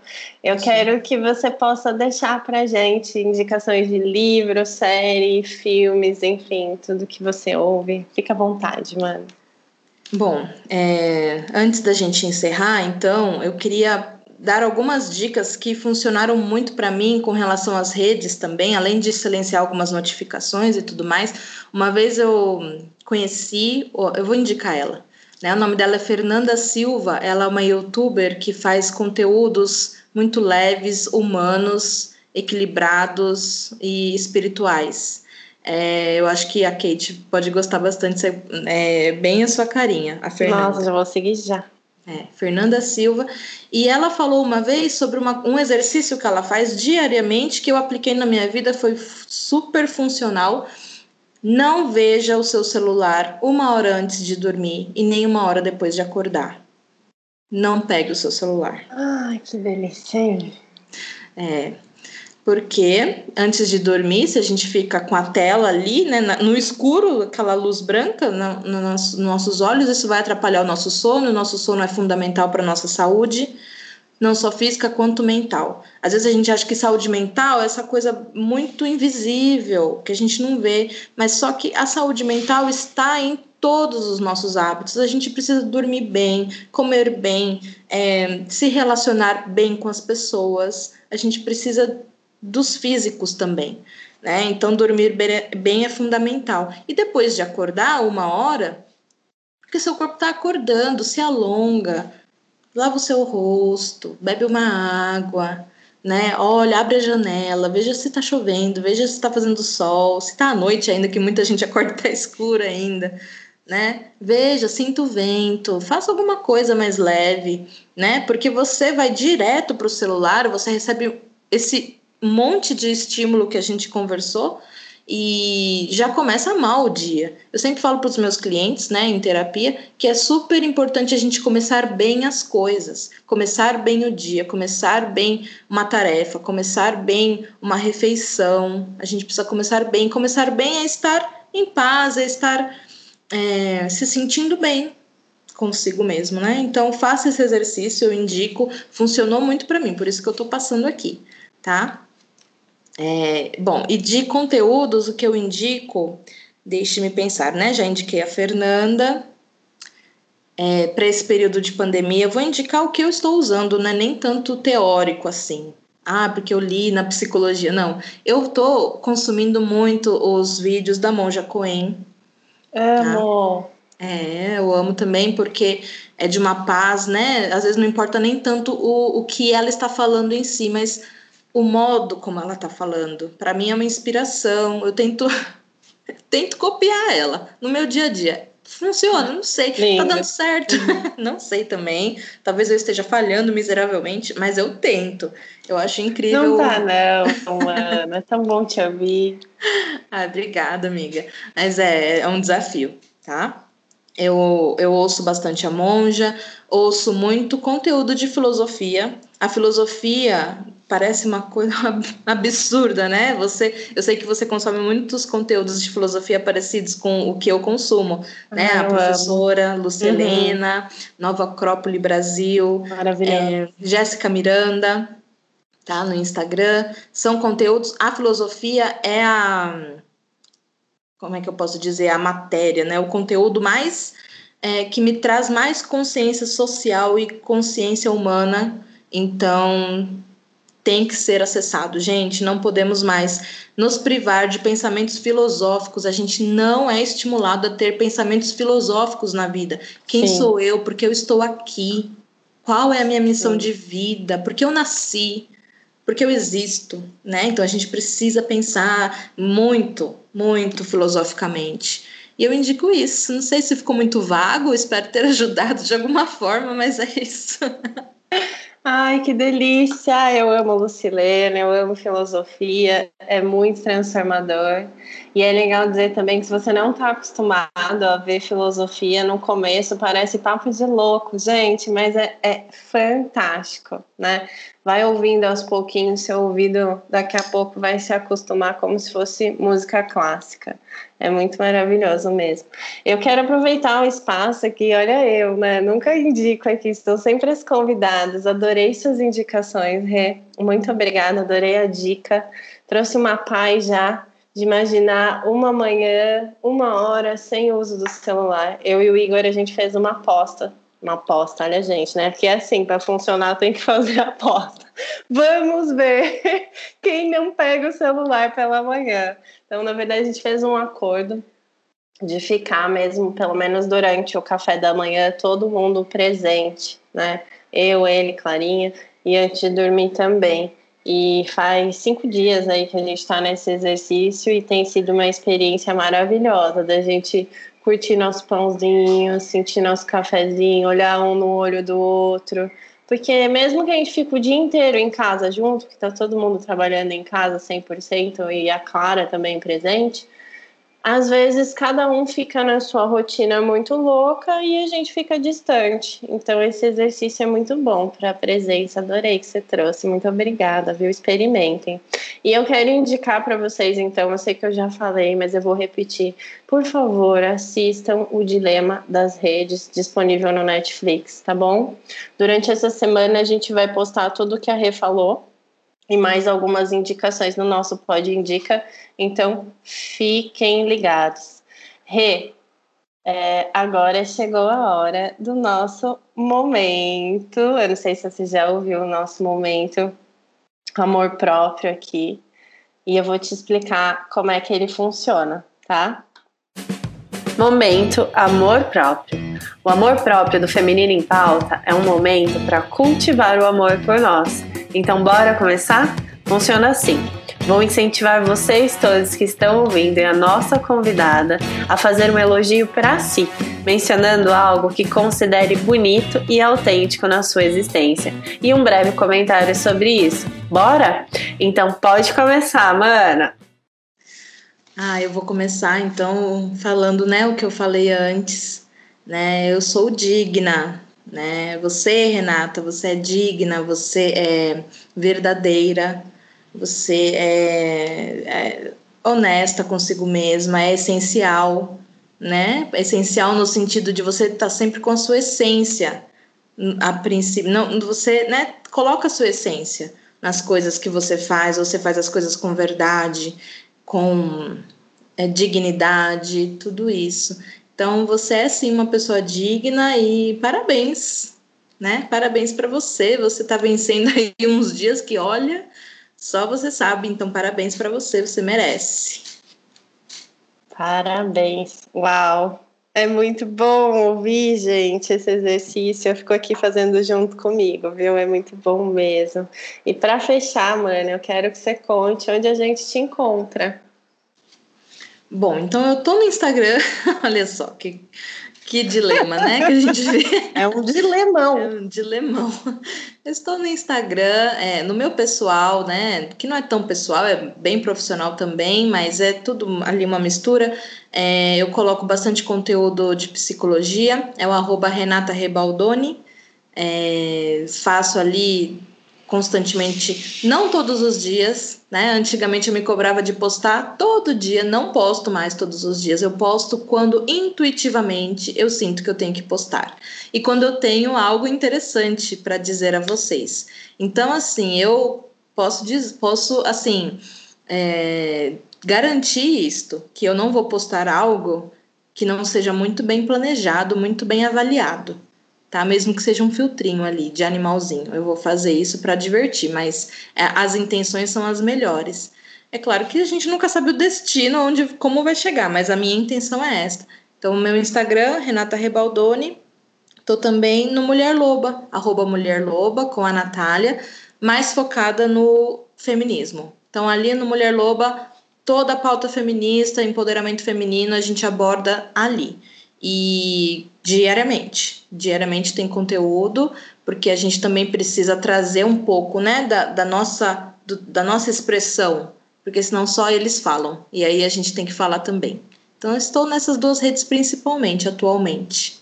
Eu Sim. quero que você possa deixar pra gente indicações de livro, série, filmes, enfim, tudo que você ouve, fica à vontade, mano. Bom, é... antes da gente encerrar, então, eu queria... dar algumas dicas que funcionaram muito para mim com relação às redes também, além de silenciar algumas notificações e tudo mais. Uma vez eu conheci, eu vou indicar ela, né? O nome dela é Fernanda Silva, ela é uma youtuber que faz conteúdos muito leves, humanos, equilibrados e espirituais. É, eu acho que a Kate pode gostar bastante, é bem a sua carinha, a Fernanda. Nossa, já vou seguir já. É, Fernanda Silva, e ela falou uma vez sobre uma, um exercício que ela faz diariamente, que eu apliquei na minha vida, foi f- super funcional. Não veja o seu celular uma hora antes de dormir e nem uma hora depois de acordar. Não pegue o seu celular. Ai, que delícia. É, porque antes de dormir, se a gente fica com a tela ali, né, no escuro, aquela luz branca no, no nosso, nos nossos olhos, isso vai atrapalhar o nosso sono. O nosso sono é fundamental para a nossa saúde, não só física quanto mental. Às vezes a gente acha que saúde mental é essa coisa muito invisível, que a gente não vê, mas só que a saúde mental está em todos os nossos hábitos. A gente precisa dormir bem, comer bem, é, se relacionar bem com as pessoas. A gente precisa... dos físicos também, né? Então dormir bem é fundamental. E depois de acordar uma hora, porque seu corpo está acordando, se alonga, lava o seu rosto, bebe uma água, né? Olha, abre a janela, veja se está chovendo, veja se está fazendo sol, se está à noite ainda, que muita gente acorda e está escuro ainda, né? Veja, sinta o vento, faça alguma coisa mais leve, né? Porque você vai direto para o celular, você recebe esse um monte de estímulo que a gente conversou e já começa mal o dia. Eu sempre falo para os meus clientes, né, em terapia, que é super importante a gente começar bem as coisas, começar bem o dia, começar bem uma tarefa, começar bem uma refeição. A gente precisa começar bem. Começar bem é estar em paz, é estar é, se sentindo bem consigo mesmo, né? Então faça esse exercício, eu indico, funcionou muito para mim, por isso que eu estou passando aqui, tá? É, bom, e de conteúdos, o que eu indico, deixe-me pensar, né? Já indiquei a Fernanda. É, para esse período de pandemia, eu vou indicar o que eu estou usando, não é nem tanto teórico assim. Ah, porque eu li na psicologia. Não, eu estou consumindo muito os vídeos da Monja Coen. Amo! Tá? É, eu amo também, porque é de uma paz, né? Às vezes não importa nem tanto o, o que ela está falando em si, mas... o modo como ela está falando, para mim é uma inspiração. Eu tento, tento copiar ela no meu dia a dia. Funciona? Não sei. Lindo. Tá dando certo? Não sei também. Talvez eu esteja falhando miseravelmente, mas eu tento. Eu acho incrível. Não tá não, mano. É tão bom te ouvir. Ah, obrigada, amiga. Mas é, é um desafio, tá? Eu, eu ouço bastante a Monja, ouço muito conteúdo de filosofia. A filosofia... parece uma coisa absurda, né? Você, eu sei que você consome muitos conteúdos de filosofia parecidos com o que eu consumo, né? Ah, eu a professora amo. Lucilene, uhum. Nova Acrópole Brasil, é, Jéssica Miranda, tá? No Instagram. São conteúdos... A filosofia é a... como é que eu posso dizer? A matéria, né? O conteúdo mais... é, que me traz mais consciência social e consciência humana. Então... tem que ser acessado, gente, não podemos mais nos privar de pensamentos filosóficos, a gente não é estimulado a ter pensamentos filosóficos na vida. Quem Sim. sou eu? Por que eu estou aqui? Qual é a minha missão Sim. de vida? Por que eu nasci? Por que eu existo? Né? Então a gente precisa pensar muito, muito filosoficamente. E eu indico isso, não sei se ficou muito vago, espero ter ajudado de alguma forma, mas é isso. Ai, que delícia! Eu amo Lucilene, eu amo filosofia, é muito transformador. E é legal dizer também que se você não está acostumado a ver filosofia no começo, parece papo de louco, gente, mas é, é fantástico, né? Vai ouvindo aos pouquinhos, seu ouvido daqui a pouco vai se acostumar como se fosse música clássica. É muito maravilhoso mesmo. Eu quero aproveitar o espaço aqui, olha eu, né? Nunca indico aqui, estou sempre as convidadas. Adorei suas indicações, Rê. Muito obrigada, adorei a dica. Trouxe uma paz já de imaginar uma manhã, uma hora sem uso do celular. Eu e o Igor, a gente fez uma aposta. Uma aposta, olha gente, né? Porque é assim, para funcionar tem que fazer a aposta. Vamos ver quem não pega o celular pela manhã. Então, na verdade, a gente fez um acordo de ficar mesmo, pelo menos durante o café da manhã, todo mundo presente, né? Eu, ele, Clarinha, e antes de dormir também. E faz cinco dias aí que a gente está nesse exercício e tem sido uma experiência maravilhosa da gente curtir nosso pãozinho, sentir nosso cafezinho, olhar um no olho do outro. Porque mesmo que a gente fique o dia inteiro em casa junto, que está todo mundo trabalhando em casa cem por cento e a Clara também presente, às vezes cada um fica na sua rotina muito louca e a gente fica distante. Então esse exercício é muito bom para a presença. Adorei que você trouxe. Muito obrigada, viu? Experimentem. E eu quero indicar para vocês, então, eu sei que eu já falei, mas eu vou repetir. Por favor, assistam o Dilema das Redes, disponível no Netflix, tá bom? Durante essa semana a gente vai postar tudo o que a Rê falou e mais algumas indicações no nosso Pod Indica, então fiquem ligados. Rê, é, agora chegou a hora do nosso momento, eu não sei se você já ouviu o nosso momento amor próprio aqui, e eu vou te explicar como é que ele funciona, tá? Momento amor próprio. O amor próprio do Feminino em Pauta é um momento para cultivar o amor por nós. Então, bora começar? Funciona assim. Vou incentivar vocês todos que estão ouvindo e a nossa convidada a fazer um elogio para si, mencionando algo que considere bonito e autêntico na sua existência. E um breve comentário sobre isso. Bora? Então, pode começar, mana! Ah, eu vou começar, então, falando, né, o que eu falei antes, né, eu sou digna, né, você, Renata, você é digna, você é verdadeira, você é, é honesta consigo mesma, é essencial, né, é essencial no sentido de você estar sempre com a sua essência, a princípio, não, você, né, coloca a sua essência nas coisas que você faz, você faz as coisas com verdade, com é, dignidade, tudo isso. Então, você é, sim, uma pessoa digna e parabéns, né? Parabéns para você, você tá vencendo aí uns dias que, olha, só você sabe, então parabéns para você, você merece. Parabéns, uau! É muito bom ouvir, gente, esse exercício. Eu fico aqui fazendo junto comigo, viu? É muito bom mesmo. E para fechar, mana, eu quero que você conte onde a gente te encontra. Bom, então eu tô no Instagram. Olha só, que, que dilema, né? Que a gente vê. É um dilemão. É um dilemão. Eu estou no Instagram, é, no meu pessoal, né? Que não é tão pessoal, é bem profissional também, mas é tudo ali uma mistura. É, eu coloco bastante conteúdo de psicologia, é o arroba Renata Rebaldoni, é, faço ali constantemente, não todos os dias, né? Antigamente eu me cobrava de postar todo dia, não posto mais todos os dias, eu posto quando intuitivamente eu sinto que eu tenho que postar e quando eu tenho algo interessante para dizer a vocês. Então, assim, eu posso, posso assim, é, garantir isto, que eu não vou postar algo que não seja muito bem planejado, muito bem avaliado, tá? Mesmo que seja um filtrinho ali de animalzinho, eu vou fazer isso para divertir, mas é, as intenções são as melhores. É claro que a gente nunca sabe o destino, onde, como vai chegar, mas a minha intenção é esta. Então, meu Instagram, Renata Rebaldoni, tô também no Mulher Loba, arroba Mulher Loba, com a Natália, mais focada no feminismo. Então, ali no Mulher Loba, toda a pauta feminista, empoderamento feminino, a gente aborda ali. E diariamente, diariamente tem conteúdo porque a gente também precisa trazer um pouco, né, da, da, nossa, do, da nossa expressão, porque senão só eles falam, e aí a gente tem que falar também. Então, eu estou nessas duas redes principalmente, atualmente.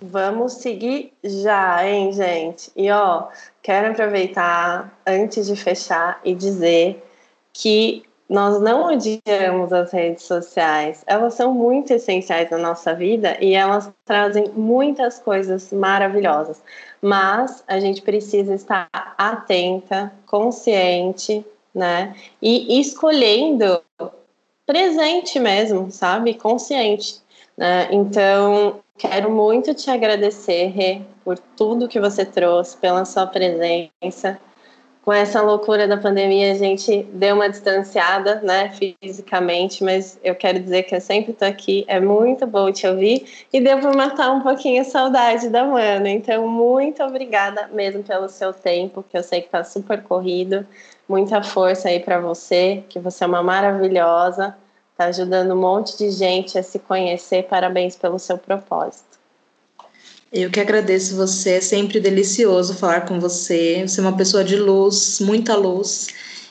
Vamos seguir já, hein, gente? E, ó, quero aproveitar, antes de fechar, e dizer que nós não odiamos as redes sociais. Elas são muito essenciais na nossa vida e elas trazem muitas coisas maravilhosas. Mas a gente precisa estar atenta, consciente, né? E escolhendo presente mesmo, sabe? Consciente. Né? Então, quero muito te agradecer, Rê, por tudo que você trouxe, pela sua presença. Com essa loucura da pandemia, a gente deu uma distanciada, né, fisicamente, mas eu quero dizer que eu sempre estou aqui, é muito bom te ouvir, e deu para matar um pouquinho a saudade da Mana. Então, muito obrigada mesmo pelo seu tempo, que eu sei que está super corrido, muita força aí para você, que você é uma maravilhosa, está ajudando um monte de gente a se conhecer, parabéns pelo seu propósito. Eu que agradeço você, é sempre delicioso falar com você, você é uma pessoa de luz, muita luz,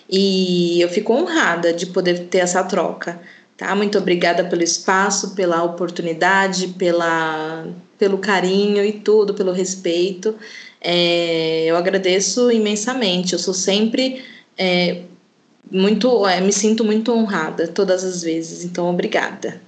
e eu fico honrada de poder ter essa troca, tá? Muito obrigada pelo espaço, pela oportunidade, pela, pelo carinho e tudo, pelo respeito, é, eu agradeço imensamente, eu sou sempre, é, muito, é, me sinto muito honrada todas as vezes, então obrigada.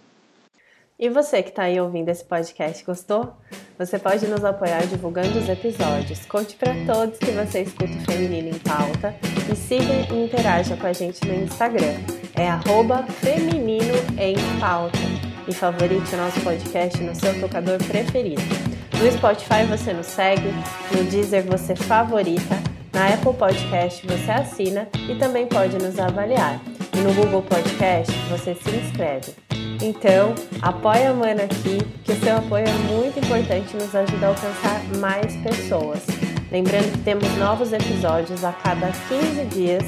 E você que está aí ouvindo esse podcast, gostou? Você pode nos apoiar divulgando os episódios. Conte para todos que você escuta o Feminino em Pauta e siga e interaja com a gente no Instagram. É arroba Feminino em Pauta. E favorite o nosso podcast no seu tocador preferido. No Spotify você nos segue, no Deezer você favorita, na Apple Podcast você assina e também pode nos avaliar. E no Google Podcast você se inscreve. Então, apoia a Mana aqui, que o seu apoio é muito importante e nos ajuda a alcançar mais pessoas. Lembrando que temos novos episódios a cada quinze dias,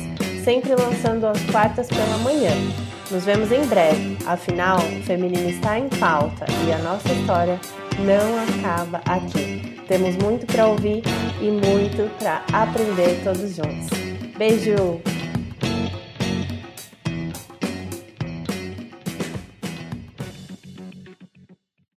sempre lançando às quartas pela manhã. Nos vemos em breve, afinal, o feminismo está em pauta e a nossa história não acaba aqui. Temos muito para ouvir e muito para aprender todos juntos. Beijo!